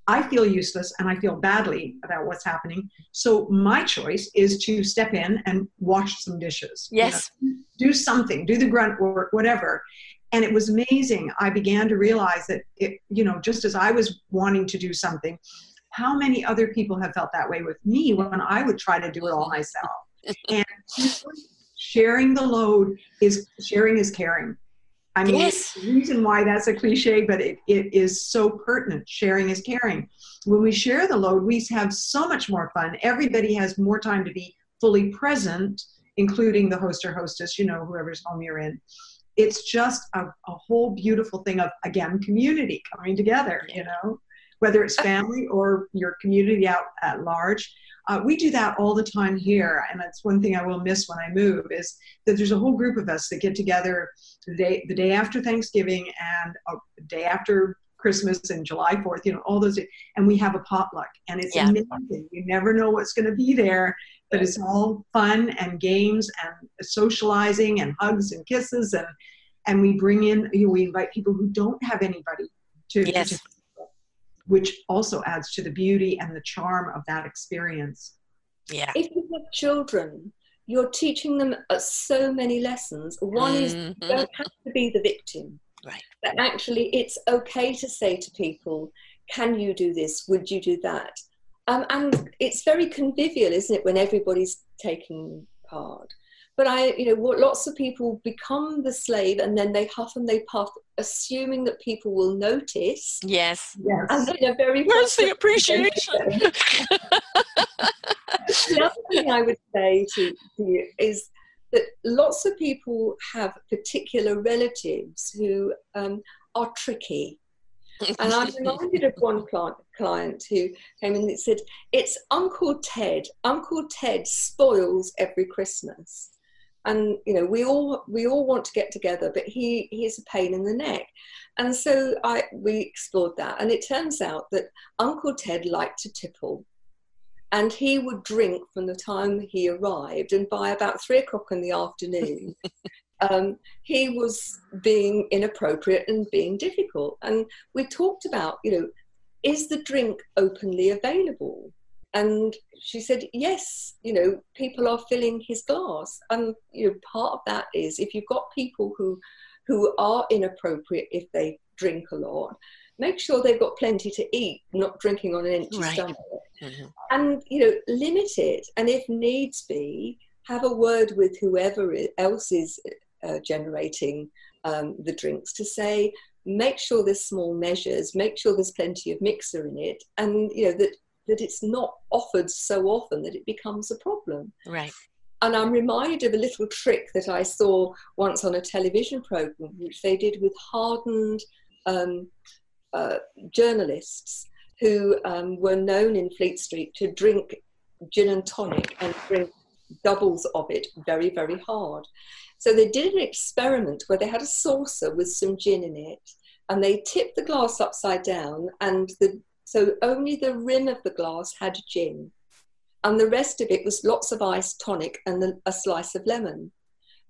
I feel useless and I feel badly about what's happening. So my choice is to step in and wash some dishes. Yes. You know, do something, do the grunt work, whatever. And it was amazing. I began to realize that, it, you know, just as I was wanting to do something, how many other people have felt that way with me when I would try to do it all myself. And sharing the load is sharing is caring. I mean, yes. The reason why that's a cliche, but it, it is so pertinent. Sharing is caring. When we share the load, we have so much more fun. Everybody has more time to be fully present, including the host or hostess, you know, whoever's home you're in. It's just a, a whole beautiful thing of, again, community coming together, you know, whether it's family or your community out at large. Uh, we do that all the time here. And that's one thing I will miss when I move is that there's a whole group of us that get together the day, the day after Thanksgiving and uh, the day after Christmas and July fourth, you know, all those days. And we have a potluck and it's yeah. amazing. You never know what's going to be there. But it's all fun and games and socializing and hugs and kisses. And, and we bring in, you know, we invite people who don't have anybody to, yes. to, which also adds to the beauty and the charm of that experience. Yeah. If you have children, you're teaching them so many lessons. One mm-hmm. is you don't have to be the victim. Right. But actually it's okay to say to people, can you do this? Would you do that? Um, and it's very convivial, isn't it, when everybody's taking part. But I, you know, what lots of people become the slave and then they huff and they puff, assuming that people will notice. Yes. Yes. And in a very where's the appreciation? The other thing I would say to, to you is that lots of people have particular relatives who um, are tricky. And I was reminded of one client, client who came in and said, it's Uncle Ted. Uncle Ted spoils every Christmas. And, you know, we all we all want to get together, but he, he is a pain in the neck. And so I we explored that. And it turns out that Uncle Ted liked to tipple. And he would drink from the time he arrived. And by about three o'clock in the afternoon, um, he was being inappropriate and being difficult. And we talked about, you know, is the drink openly available? And she said, yes, you know, people are filling his glass. And, you know, part of that is if you've got people who who are inappropriate if they drink a lot, make sure they've got plenty to eat, not drinking on an empty right. stomach. Mm-hmm. And, you know, limit it. And if needs be, have a word with whoever else is uh, generating um, the drinks to say, make sure there's small measures, make sure there's plenty of mixer in it. And, you know, that that it's not offered so often that it becomes a problem. Right. And I'm reminded of a little trick that I saw once on a television program, which they did with hardened um, uh, journalists who um, were known in Fleet Street to drink gin and tonic and drink doubles of it very, very hard. So they did an experiment where they had a saucer with some gin in it, and they tipped the glass upside down, and the so only the rim of the glass had gin, and the rest of it was lots of iced tonic and a slice of lemon.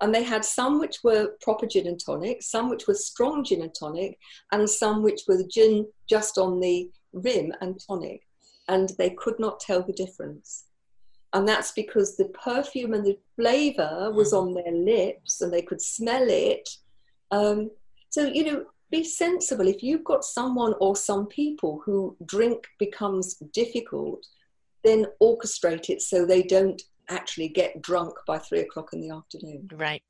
And they had some which were proper gin and tonic, some which were strong gin and tonic, and some which were gin just on the rim and tonic. And they could not tell the difference. And that's because the perfume and the flavour was on their lips and they could smell it. Um, so, you know, be sensible. If you've got someone or some people who drink becomes difficult, then orchestrate it so they don't actually get drunk by three o'clock in the afternoon. Right.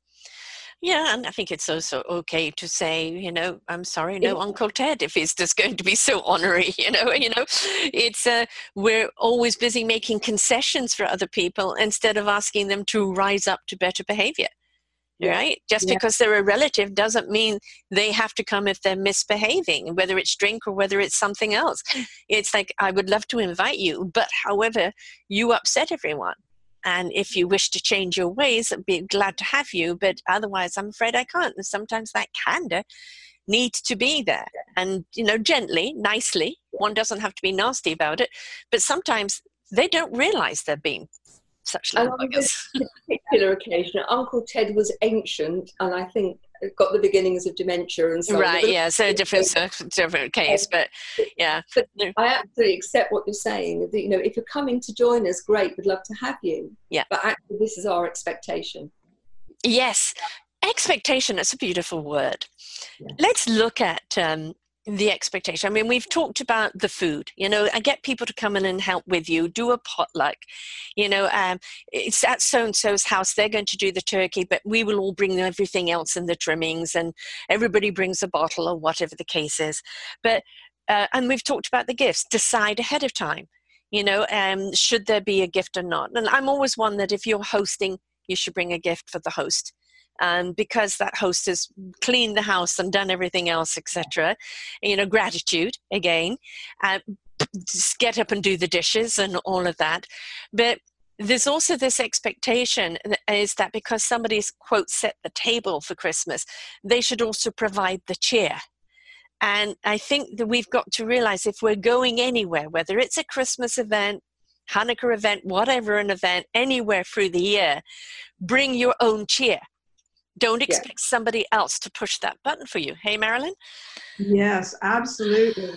Yeah, and I think it's also okay to say, you know, I'm sorry, no, Uncle Ted, if it's just going to be so honorary, you know, you know, it's uh, we're always busy making concessions for other people instead of asking them to rise up to better behavior. Yeah. Right? Just yeah. because they're a relative doesn't mean they have to come if they're misbehaving, whether it's drink or whether it's something else. It's like, I would love to invite you, but however, you upset everyone. And if you wish to change your ways, I'd be glad to have you. But otherwise, I'm afraid I can't. And sometimes that candor needs to be there. And, you know, gently, nicely. One doesn't have to be nasty about it. But sometimes they don't realize they're being such lollyboggers. On this particular occasion, Uncle Ted was ancient, and I think got the beginnings of dementia and so on. Right, yeah, so different, different case, but yeah. But I absolutely accept what you're saying. That, you know, if you're coming to join us, great, we'd love to have you. Yeah. But actually, this is our expectation. Yes, expectation, that's a beautiful word. Yeah. Let's look at um, the expectation. I mean, we've talked about the food, you know, and get people to come in and help with you, do a potluck, you know, um, it's at so-and-so's house, they're going to do the turkey, but we will all bring everything else and the trimmings, and everybody brings a bottle or whatever the case is. But, uh, and we've talked about the gifts, decide ahead of time, you know, um, should there be a gift or not? And I'm always one that if you're hosting, you should bring a gift for the host. Um, because that host has cleaned the house and done everything else, et cetera. You know, gratitude, again. Uh, just get up and do the dishes and all of that. But there's also this expectation is that because somebody's, quote, set the table for Christmas, they should also provide the cheer. And I think that we've got to realize if we're going anywhere, whether it's a Christmas event, Hanukkah event, whatever an event, anywhere through the year, bring your own cheer. Don't expect yeah. somebody else to push that button for you. Hey, Marilyn? Yes, absolutely.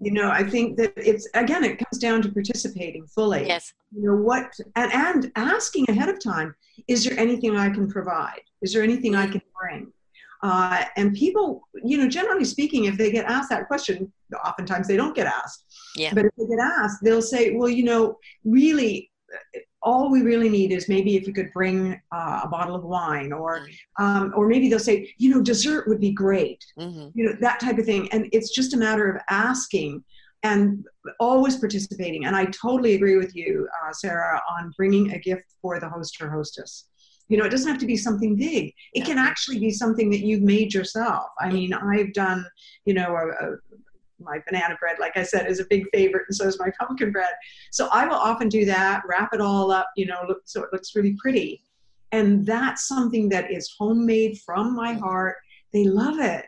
You know, I think that it's, again, it comes down to participating fully. Yes. You know, what, and, and asking ahead of time, is there anything I can provide? Is there anything I can bring? Uh, and people, you know, generally speaking, if they get asked that question, oftentimes they don't get asked. Yeah. But if they get asked, they'll say, well, you know, really, all we really need is maybe if you could bring uh, a bottle of wine, or um, or maybe they'll say, you know, dessert would be great, mm-hmm. you know, that type of thing. And it's just a matter of asking and always participating. And I totally agree with you, uh, Sarah, on bringing a gift for the host or hostess. You know, it doesn't have to be something big. It can actually be something that you've made yourself. I mean, I've done, you know, a, a my banana bread, like I said, is a big favorite, and so is my pumpkin bread. So I will often do that, wrap it all up, you know, look, so it looks really pretty. And that's something that is homemade from my heart. They love it,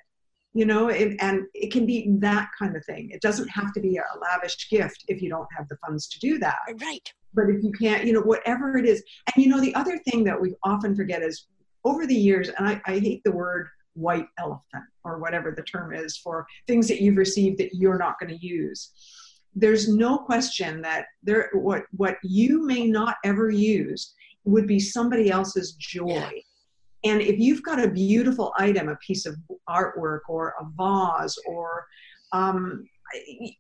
you know, it, and it can be that kind of thing. It doesn't have to be a lavish gift if you don't have the funds to do that. Right. But if you can't, you know, whatever it is. And, you know, the other thing that we often forget is over the years, and I, I hate the word white elephant or whatever the term is for things that you've received that you're not going to use. There's no question that there, what, what you may not ever use would be somebody else's joy. Yeah. And if you've got a beautiful item, a piece of artwork or a vase or, um,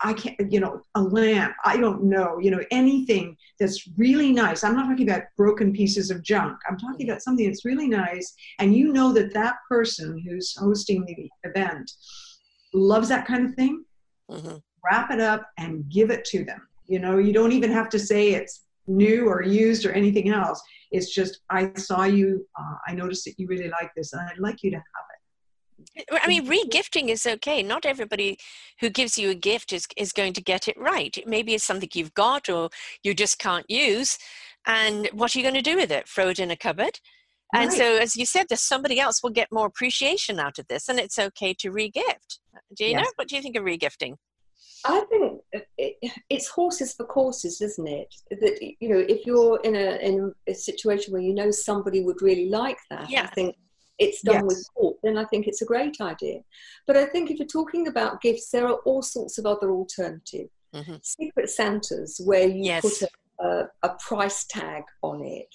I can't, you know, a lamp, I don't know, you know, anything that's really nice. I'm not talking about broken pieces of junk. I'm talking about something that's really nice. And you know that that person who's hosting the event loves that kind of thing. Mm-hmm. Wrap it up and give it to them. You know, you don't even have to say it's new or used or anything else. It's just, I saw you, uh, I noticed that you really like this, and I'd like you to have it. I mean, regifting is okay. Not everybody who gives you a gift is, is going to get it right. Maybe it's something you've got or you just can't use. And what are you going to do with it? Throw it in a cupboard? And right. So, as you said, there's somebody else will get more appreciation out of this, and it's okay to regift. Gina, yes. What do you think of regifting? I think it, it's horses for courses, isn't it? That, you know, if you're in a in a situation where you know somebody would really like that, yeah. I think it's done yes. with thought, then I think it's a great idea. But I think if you're talking about gifts, there are all sorts of other alternatives. Mm-hmm. Secret Santas, where you yes. put a, a, a price tag on it.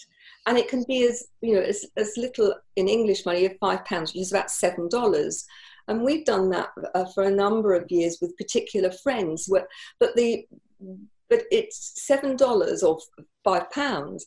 And it can be as, you know, as, as little in English money of five pounds, which is about seven dollars. And we've done that uh, for a number of years with particular friends. Where, but the but it's seven dollars or five pounds.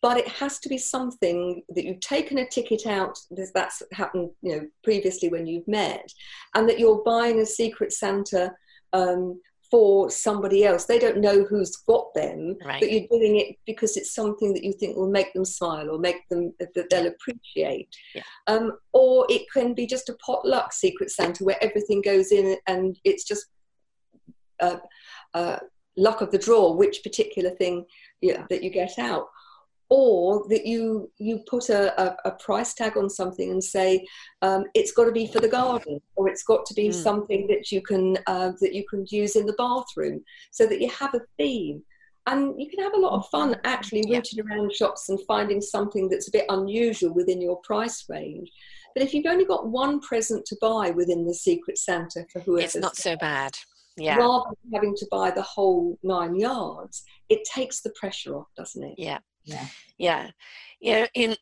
But it has to be something that you've taken a ticket out, that's happened, you know, previously when you've met, and that you're buying a Secret Santa um, for somebody else. They don't know who's got them, right. But you're doing it because it's something that you think will make them smile or make them, that they'll appreciate. Yeah. Um, or it can be just a potluck Secret Santa where everything goes in and it's just uh, uh, luck of the draw, which particular thing yeah, that you get out. Or that you you put a, a, a price tag on something and say um, it's got to be for the garden, or it's got to be mm. something that you can uh, that you can use in the bathroom, so that you have a theme, and you can have a lot of fun actually yeah. rooting around shops and finding something that's a bit unusual within your price range. But if you've only got one present to buy within the Secret Santa for whoever, it's not so bad. Yeah. Rather than having to buy the whole nine yards, it takes the pressure off, doesn't it? Yeah. Yeah. Yeah. Yeah. In,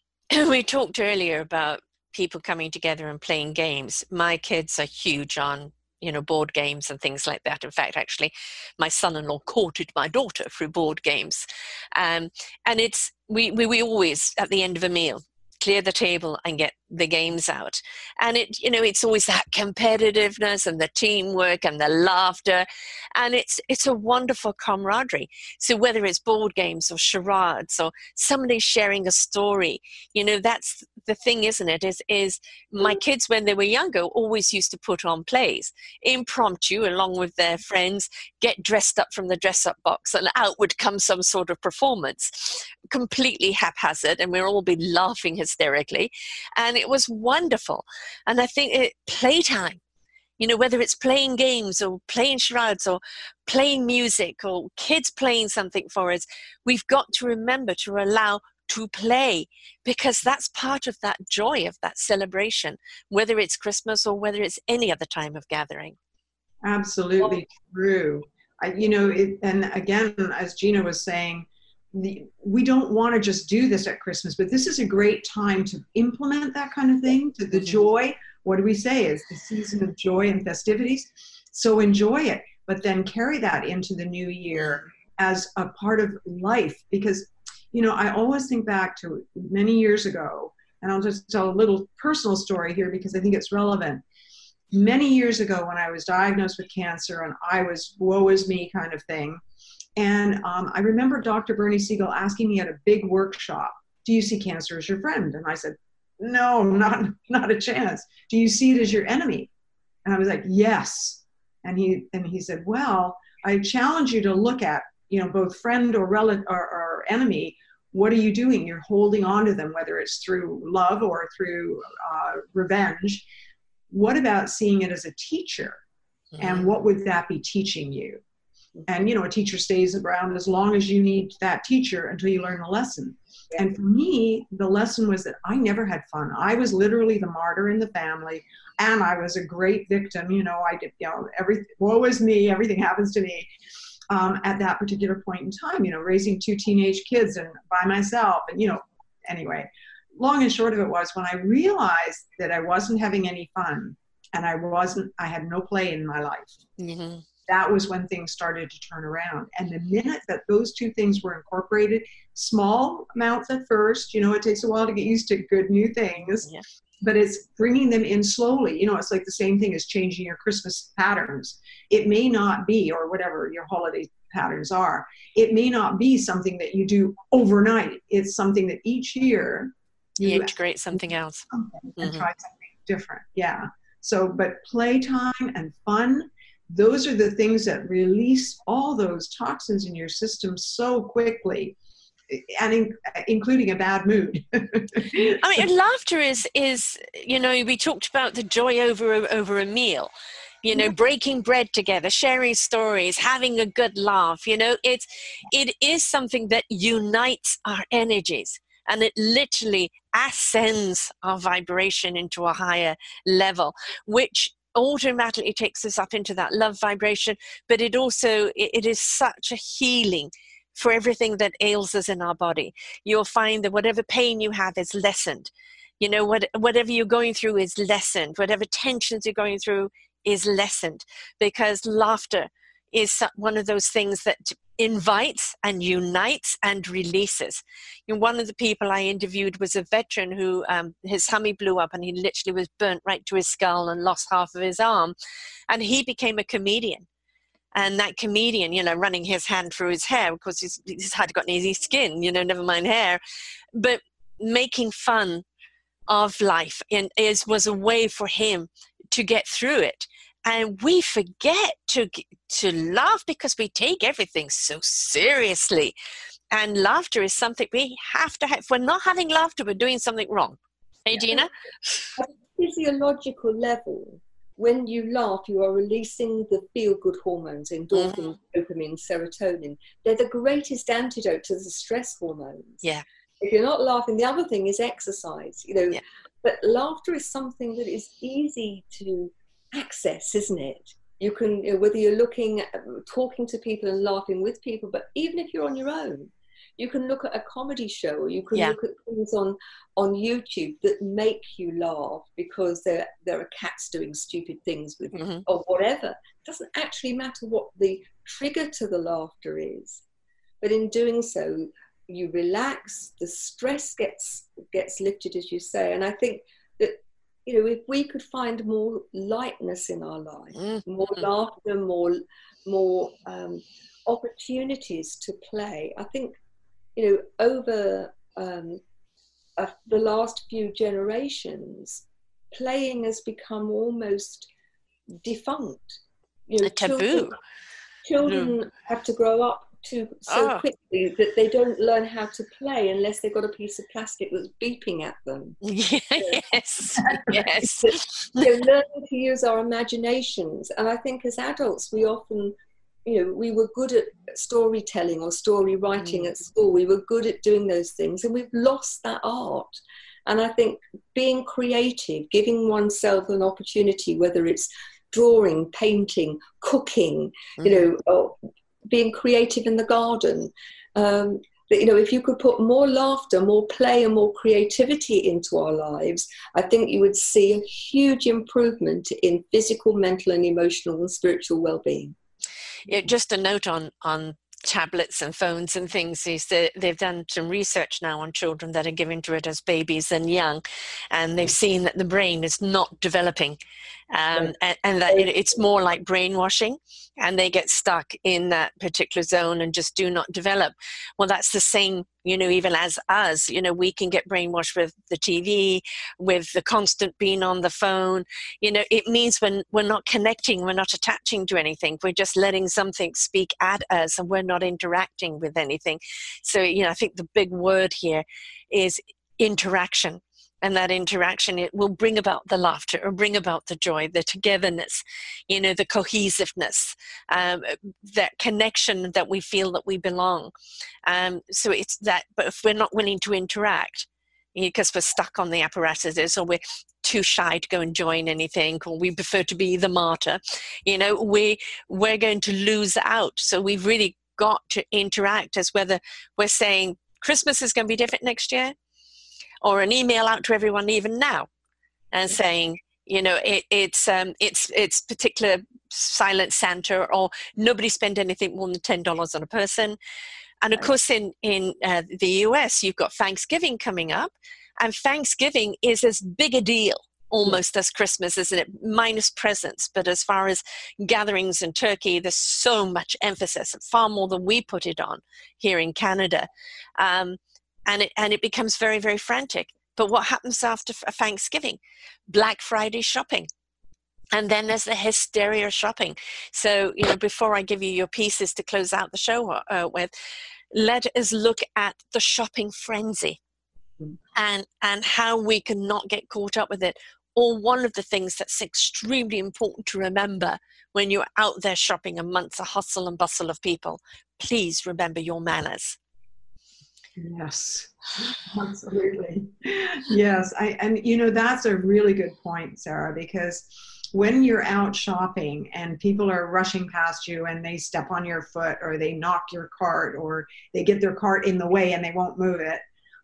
we talked earlier about people coming together and playing games. My kids are huge on, you know, board games and things like that. In fact, actually, my son-in-law courted my daughter through board games. Um, and it's, we, we, we always, at the end of a meal, clear the table and get the games out. And it, you know, it's always that competitiveness and the teamwork and the laughter, and it's it's a wonderful camaraderie. So whether it's board games or charades or somebody sharing a story, you know, that's the thing, isn't it? Is is my kids when they were younger always used to put on plays, impromptu, along with their friends, get dressed up from the dress-up box, and out would come some sort of performance, completely haphazard, and we'll all be laughing hysterically. And And it was wonderful. And I think it, playtime, you know, whether it's playing games or playing charades or playing music or kids playing something for us, we've got to remember to allow to play, because that's part of that joy of that celebration, whether it's Christmas or whether it's any other time of gathering. Absolutely true. I, you know, it, and again, as Gina was saying, The, we don't want to just do this at Christmas, but this is a great time to implement that kind of thing, to the mm-hmm. joy. What do we say is the season of joy and festivities. So enjoy it, but then carry that into the new year as a part of life. Because, you know, I always think back to many years ago, and I'll just tell a little personal story here because I think it's relevant. Many years ago when I was diagnosed with cancer and I was woe is me kind of thing, And um, I remember Doctor Bernie Siegel asking me at a big workshop, do you see cancer as your friend? And I said, no, not, not a chance. Do you see it as your enemy? And I was like, yes. And he and he said, well, I challenge you to look at, you know, both friend or relative or, or enemy. What are you doing? You're holding on to them, whether it's through love or through uh, revenge. What about seeing it as a teacher? Mm-hmm. And what would that be teaching you? And, you know, a teacher stays around as long as you need that teacher until you learn a lesson. Yeah. And for me, the lesson was that I never had fun. I was literally the martyr in the family, and I was a great victim. You know, I did, you know, everything, woe is me, everything happens to me um, at that particular point in time, you know, raising two teenage kids and by myself. And, you know, anyway, long and short of it was, when I realized that I wasn't having any fun and I wasn't, I had no play in my life. Mm-hmm. That was when things started to turn around. And the minute that those two things were incorporated, small amounts at first, you know, it takes a while to get used to good new things, yeah. but it's bringing them in slowly. You know, it's like the same thing as changing your Christmas patterns. It may not be, or whatever your holiday patterns are, it may not be something that you do overnight. It's something that each year you, you integrate something else something mm-hmm. and try something different. Yeah. So, but playtime and fun, those are the things that release all those toxins in your system so quickly, and in, including a bad mood. I mean, and laughter is, is, you know, we talked about the joy over, over a meal, you know, breaking bread together, sharing stories, having a good laugh. You know, it's, it is something that unites our energies, and it literally ascends our vibration into a higher level, which automatically takes us up into that love vibration. But it also, it, it is such a healing for everything that ails us in our body. You'll find that whatever pain you have is lessened. You know, what, whatever you're going through is lessened. Whatever tensions you're going through is lessened, because laughter is one of those things that invites and unites and releases. And one of the people I interviewed was a veteran who, um, his hummy blew up, and he literally was burnt right to his skull and lost half of his arm. And he became a comedian. And that comedian, you know, running his hand through his hair, because he's, he's had got an easy skin, you know, never mind hair, but making fun of life and is, was a way for him to get through it. And we forget to to laugh because we take everything so seriously. And laughter is something we have to have. If we're not having laughter, we're doing something wrong. Hey, Gina? At a physiological level, when you laugh, you are releasing the feel-good hormones, endorphins, mm. dopamine, serotonin. They're the greatest antidote to the stress hormones. Yeah. If you're not laughing, the other thing is exercise. You know, yeah. But laughter is something that is easy to access, isn't it? You can, you know, whether you're looking at, talking to people and laughing with people, but even if you're on your own, you can look at a comedy show, or you can yeah. look at things on on YouTube that make you laugh, because there there are cats doing stupid things with mm-hmm. or whatever. It doesn't actually matter what the trigger to the laughter is, but in doing so you relax, the stress gets gets lifted, as you say. And I think that, you know, if we could find more lightness in our life, mm-hmm. more laughter, more more um, opportunities to play. I think, you know, over um, uh, the last few generations, playing has become almost defunct. You know, a taboo. Children, children mm. have to grow up too so oh. quickly that they don't learn how to play unless they've got a piece of plastic that's beeping at them. Yes, yes. They're learning to use our imaginations. And I think as adults, we often, you know, we were good at storytelling or story writing mm. at school. We were good at doing those things, and we've lost that art. And I think being creative, giving oneself an opportunity, whether it's drawing, painting, cooking, mm. you know, or being creative in the garden. Um, but, you know, if you could put more laughter, more play and more creativity into our lives, I think you would see a huge improvement in physical, mental and emotional and spiritual well-being. Yeah, just a note on, on tablets and phones and things is that they've done some research now on children that are given to it as babies and young, and they've seen that the brain is not developing. Um, and, and that it, it's more like brainwashing, and they get stuck in that particular zone and just do not develop. Well, that's the same you know, even as us, you know, we can get brainwashed with the T V, with the constant being on the phone. You know, it means when we're not connecting, we're not attaching to anything. We're just letting something speak at us and we're not interacting with anything. So, you know, I think the big word here is interaction. And that interaction, it will bring about the laughter, or bring about the joy, the togetherness, you know, the cohesiveness, um, that connection that we feel that we belong. Um, so it's that, but if we're not willing to interact, you know, because we're stuck on the apparatuses, or we're too shy to go and join anything, or we prefer to be the martyr, you know, we, we're going to lose out. So we've really got to interact, as whether we're saying Christmas is going to be different next year, or an email out to everyone even now and saying, you know, it, it's um, it's it's particular silent Santa, or nobody spend anything more than ten dollars on a person. And of course, in, in uh, the U S, you've got Thanksgiving coming up, and Thanksgiving is as big a deal almost as Christmas, isn't it? Minus presents, but as far as gatherings and turkey, there's so much emphasis, far more than we put it on here in Canada. Um, And it and it becomes very, very frantic. But what happens after Thanksgiving? Black Friday shopping. And then there's the hysteria shopping. So, you know, before I give you your pieces to close out the show uh, with, let us look at the shopping frenzy and, and how we can not get caught up with it. Or one of the things that's extremely important to remember when you're out there shopping amongst a hustle and bustle of people, please remember your manners. Yes, absolutely. Yes, I and you know, that's a really good point, Sarah, because when you're out shopping and people are rushing past you and they step on your foot, or they knock your cart, or they get their cart in the way and they won't move it,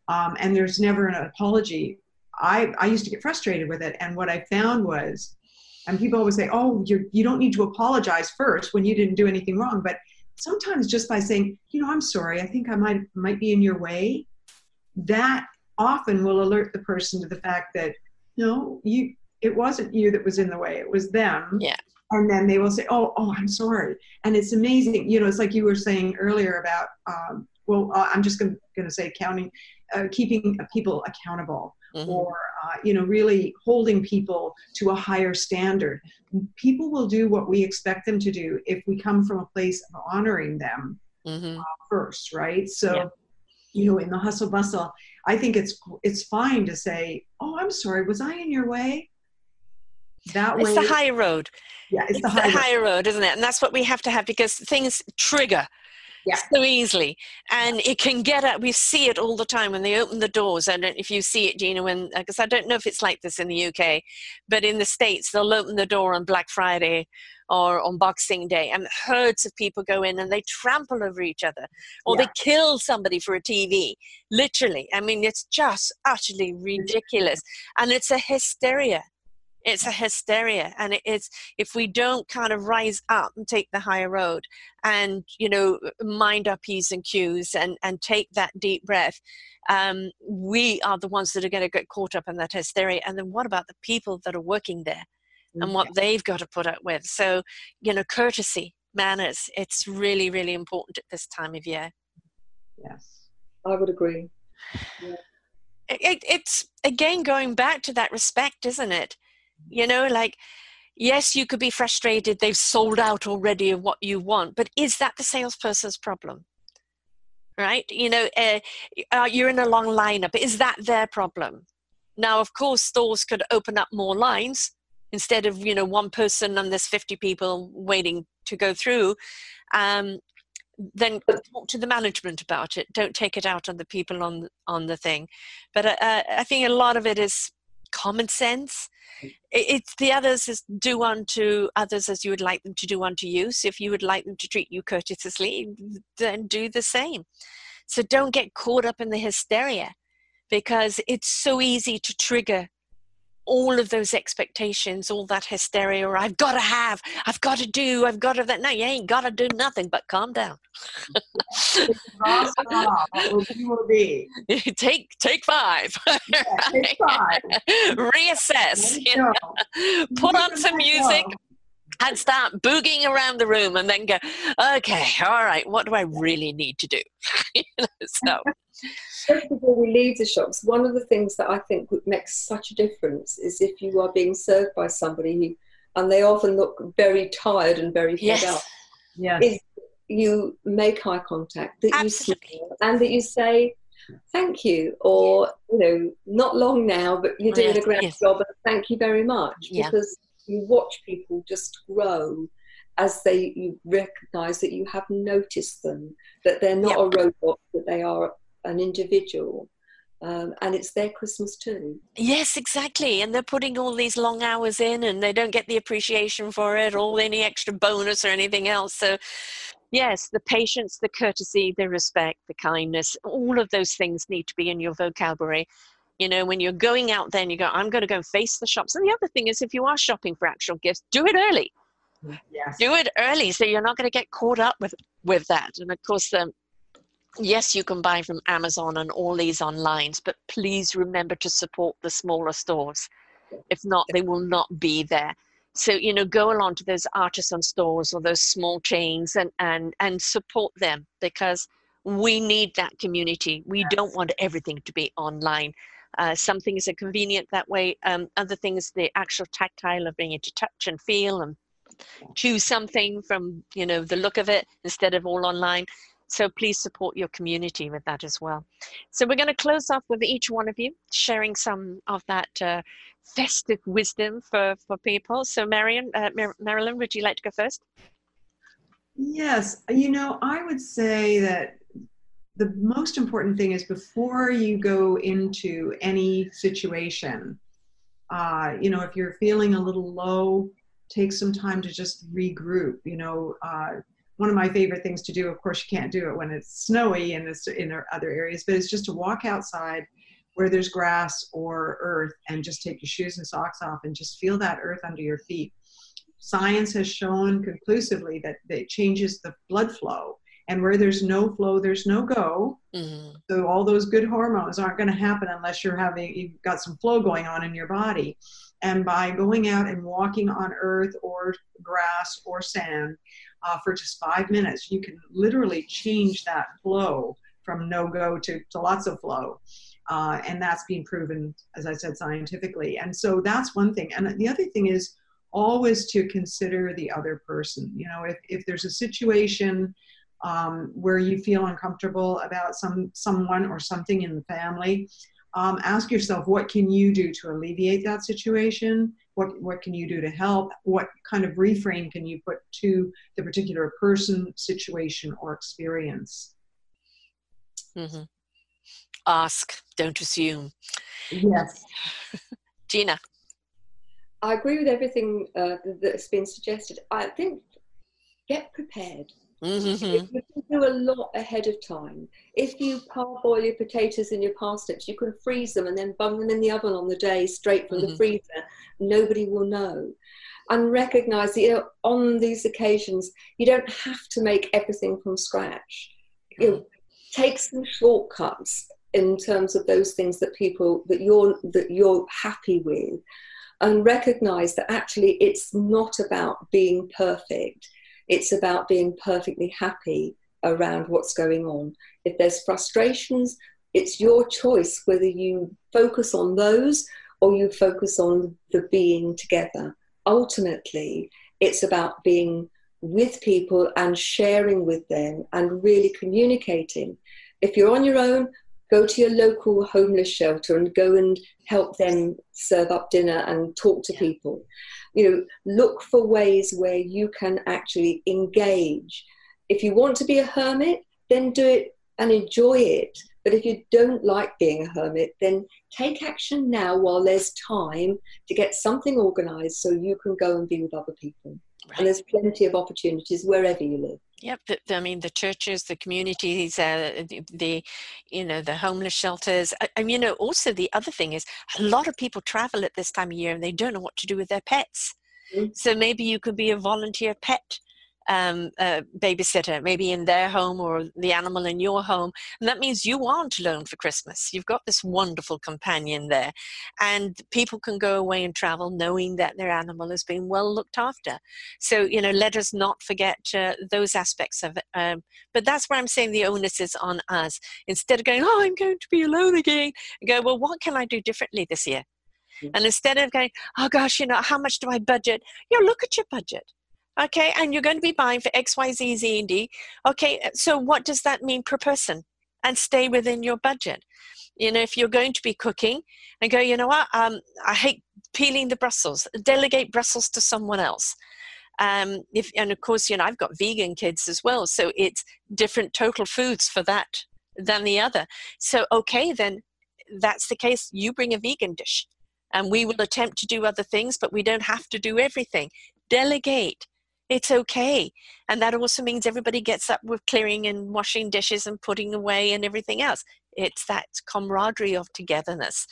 um, and there's never an apology, I, I used to get frustrated with it. And what I found was, and people always say, oh, you're, you don't need to apologize first when you didn't do anything wrong. But sometimes just by saying, you know, I'm sorry, I think I might might be in your way, that often will alert the person to the fact that, no, you, it wasn't you that was in the way, it was them. Yeah. And then they will say, oh, oh, I'm sorry. And it's amazing, you know, it's like you were saying earlier about, um, well, uh, I'm just going to say counting, uh, keeping people accountable. Mm-hmm. Or, uh, you know, really holding people to a higher standard. People will do what we expect them to do if we come from a place of honoring them mm-hmm. uh, first, right? So, yeah. you know, in the hustle bustle, I think it's it's fine to say, oh, I'm sorry, was I in your way? That it's way, the high road. Yeah, it's, it's the, high, the road. high road, isn't it? And that's what we have to have, because things trigger. Yeah. So easily, and it can get at, we see it all the time when they open the doors. I don't know if you see it, Gina, when, because I don't know if it's like this in the U K, but in the States they'll open the door on Black Friday or on Boxing Day, and herds of people go in and they trample over each other, or yeah. they kill somebody for a T V, literally. I mean, it's just utterly ridiculous, and it's a hysteria. It's a hysteria, and it's, if we don't kind of rise up and take the higher road and, you know, mind our P's and Q's and, and take that deep breath, um, we are the ones that are going to get caught up in that hysteria. And then what about the people that are working there and mm-hmm. what they've got to put up with? So, you know, courtesy, manners, it's really, really important at this time of year. Yes, I would agree. Yeah. It, it, it's, again, going back to that respect, isn't it? You know, like, yes, you could be frustrated. They've sold out already of what you want. But is that the salesperson's problem? Right? You know, uh, uh, you're in a long lineup. Is that their problem? Now, of course, stores could open up more lines instead of, you know, one person and there's fifty people waiting to go through. Um, then talk to the management about it. Don't take it out on the people on, on the thing. But uh, I think a lot of it is common sense. It's the others is do unto others as you would like them to do unto you. So if you would like them to treat you courteously, then do the same. So don't get caught up in the hysteria, because it's so easy to trigger all of those expectations, all that hysteria, or I've got to have, I've got to do, I've got to that. No, you ain't got to do nothing but calm down. take take five. Yeah, take five. Reassess. You know? Put on some music. and start boogieing around the room and then go, okay, all right, what do I really need to do? You know, so. Just before we leave the shops, one of the things that I think would make such a difference is if you are being served by somebody who, and they often look very tired and very fed yes. up, yes. is you make eye contact, that Absolutely. You smile, and that you say, thank you, or, yeah. you know, not long now, but you're doing yes. a great yes. job, and thank you very much, yeah. because you watch people just grow as they you recognise that you have noticed them, that they're not yep. a robot, that they are an individual. Um, and it's their Christmas too. Yes, exactly. And they're putting all these long hours in and they don't get the appreciation for it or any extra bonus or anything else. So yes, the patience, the courtesy, the respect, the kindness, all of those things need to be in your vocabulary. You know, when you're going out there and you go, I'm going to go and face the shops. And the other thing is, if you are shopping for actual gifts, do it early. Yes. Do it early so you're not going to get caught up with, with that. And of course, um, yes, you can buy from Amazon and all these online, but please remember to support the smaller stores. If not, they will not be there. So, you know, go along to those artisan stores or those small chains and, and, and support them because we need that community. We yes. don't want everything to be online. Uh, some things are convenient that way. Um, other things, the actual tactile of being able to touch and feel and choose something from, you know, the look of it instead of all online. So please support your community with that as well. So we're going to close off with each one of you sharing some of that uh, festive wisdom for, for people. So Marion, uh, Mar- Marilyn, would you like to go first? Yes. You know, I would say that the most important thing is before you go into any situation, uh, you know, if you're feeling a little low, take some time to just regroup, you know, uh, one of my favorite things to do, of course, you can't do it when it's snowy and it's in other areas, but it's just to walk outside where there's grass or earth and just take your shoes and socks off and just feel that earth under your feet. Science has shown conclusively that it changes the blood flow, and where there's no flow, there's no go. Mm-hmm. So all those good hormones aren't going to happen unless you're having, you've got some flow going on in your body. And by going out and walking on earth or grass or sand uh, for just five minutes, you can literally change that flow from no-go to, to lots of flow. Uh, and that's been proven, as I said, scientifically. And so that's one thing. And the other thing is always to consider the other person. You know, if, if there's a situation um, where you feel uncomfortable about some someone or something in the family, Um, ask yourself, what can you do to alleviate that situation? What what can you do to help? What kind of reframe can you put to the particular person, situation, or experience? Mm-hmm. Ask, don't assume. Yes. Gina. I agree with everything uh, that's been suggested. I think get prepared. Mm-hmm. You can do a lot ahead of time. If you parboil your potatoes and your parsnips, you can freeze them and then bung them in the oven on the day straight from mm-hmm. the freezer. Nobody will know. And recognise that, you know, on these occasions, you don't have to make everything from scratch. Mm-hmm. You know, take some shortcuts in terms of those things that people that you're that you're happy with, and recognise that actually it's not about being perfect. It's about being perfectly happy around what's going on. If there's frustrations, it's your choice whether you focus on those or you focus on the being together. Ultimately, it's about being with people and sharing with them and really communicating. If you're on your own, go to your local homeless shelter and go and help them serve up dinner and talk to people. You know, look for ways where you can actually engage. If you want to be a hermit, then do it and enjoy it. But if you don't like being a hermit, then take action now while there's time to get something organised so you can go and be with other people. Right. And there's plenty of opportunities wherever you live. Yep, I mean, the churches, the communities, uh, the, the, you know, the homeless shelters. And, you know, also the other thing is a lot of people travel at this time of year and they don't know what to do with their pets. Mm-hmm. So maybe you could be a volunteer pet um, uh, babysitter, maybe in their home or the animal in your home. And that means you aren't alone for Christmas. You've got this wonderful companion there. And people can go away and travel knowing that their animal has been well looked after. So, you know, let us not forget uh, those aspects of it. Um, but that's where I'm saying the onus is on us. Instead of going, oh, I'm going to be alone again, go, well, what can I do differently this year? And instead of going, oh gosh, you know, how much do I budget? You know, look at your budget. Okay. And you're going to be buying for X, Y, Z, Z, and D. Okay. So what does that mean per person? And stay within your budget. You know, if you're going to be cooking and go, you know what, um, I hate peeling the Brussels, delegate Brussels to someone else. Um, if, and of course, you know, I've got vegan kids as well. So it's different total foods for that than the other. So, okay, then that's the case. You bring a vegan dish. And we will attempt to do other things, but we don't have to do everything. Delegate. It's okay. And that also means everybody gets up with clearing and washing dishes and putting away and everything else. It's that camaraderie of togetherness.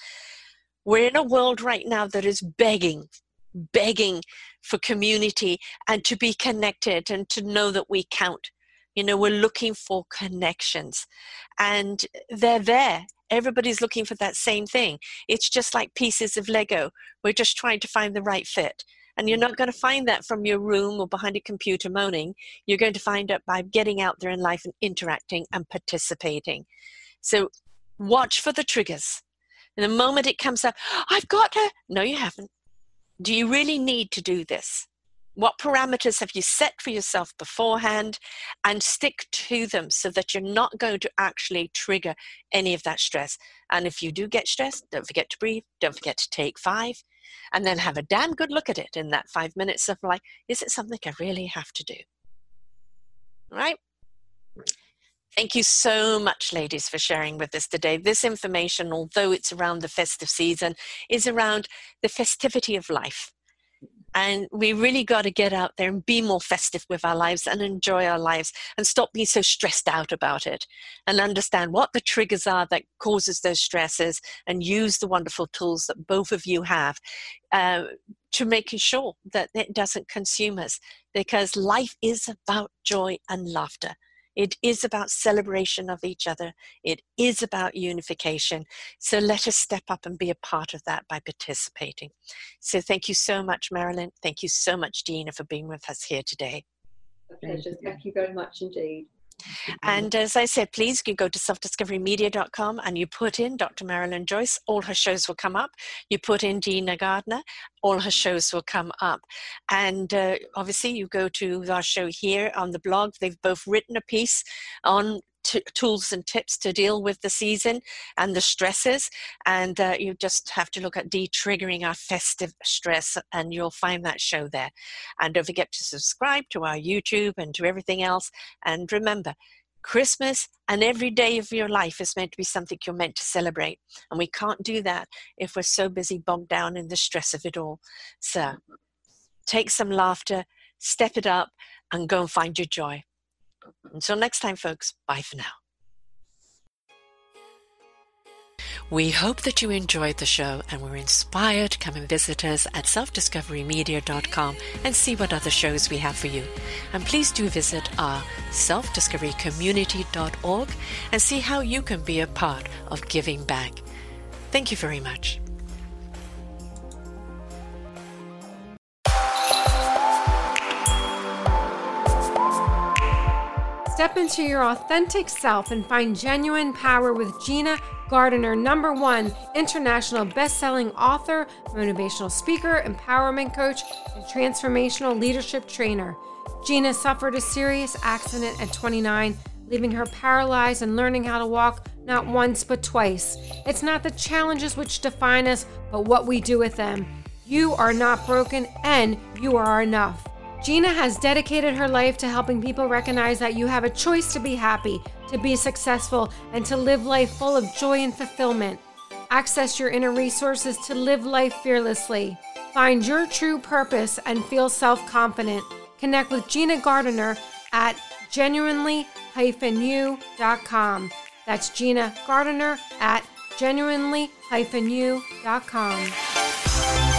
We're in a world right now that is begging, begging for community and to be connected and to know that we count. You know, we're looking for connections. And they're there. Everybody's looking for that same thing. It's just like pieces of Lego. We're just trying to find the right fit. And you're not going to find that from your room or behind a computer moaning. You're going to find it by getting out there in life and interacting and participating. So watch for the triggers. And the moment it comes up, I've got to. No, you haven't. Do you really need to do this? What parameters have you set for yourself beforehand, and stick to them so that you're not going to actually trigger any of that stress. And if you do get stressed, don't forget to breathe. Don't forget to take five, and then have a damn good look at it in that five minutes of like, is it something I really have to do? All right. Thank you so much, ladies, for sharing with us today. This information, although it's around the festive season, is around the festivity of life. And we really got to get out there and be more festive with our lives and enjoy our lives and stop being so stressed out about it and understand what the triggers are that causes those stresses and use the wonderful tools that both of you have uh, to making sure that it doesn't consume us, because life is about joy and laughter. It is about celebration of each other. It is about unification. So let us step up and be a part of that by participating. So thank you so much, Marilyn. Thank you so much, Gina, for being with us here today. A pleasure. Thank you very much indeed. And as I said, please you go to self discovery media dot com and you put in Doctor Marilyn Joyce, all her shows will come up. You put in Gina Gardiner, all her shows will come up. And uh, obviously you go to our show here on the blog. They've both written a piece on T- tools and tips to deal with the season and the stresses, and uh, you just have to look at de-triggering our festive stress, and you'll find that show there. And don't forget to subscribe to our YouTube and to everything else. And remember, Christmas and every day of your life is meant to be something you're meant to celebrate, and we can't do that if we're so busy bogged down in the stress of it all. So take some laughter, step it up, and go and find your joy. Until next time, folks, bye for now. We hope that you enjoyed the show and were inspired. Come and visit us at self discovery media dot com and see what other shows we have for you. And please do visit our self discovery community dot org and see how you can be a part of giving back. Thank you very much. Step into your authentic self and find genuine power with Gina Gardiner, number one international best-selling author, motivational speaker, empowerment coach, and transformational leadership trainer. Gina suffered a serious accident at twenty-nine, leaving her paralyzed and learning how to walk not once but twice. It's not the challenges which define us, but what we do with them. You are not broken, and you are enough. Gina has dedicated her life to helping people recognize that you have a choice to be happy, to be successful, and to live life full of joy and fulfillment. Access your inner resources to live life fearlessly. Find your true purpose and feel self-confident. Connect with Gina Gardiner at genuinely dash you dot com. That's Gina Gardiner at genuinely dash you dot com.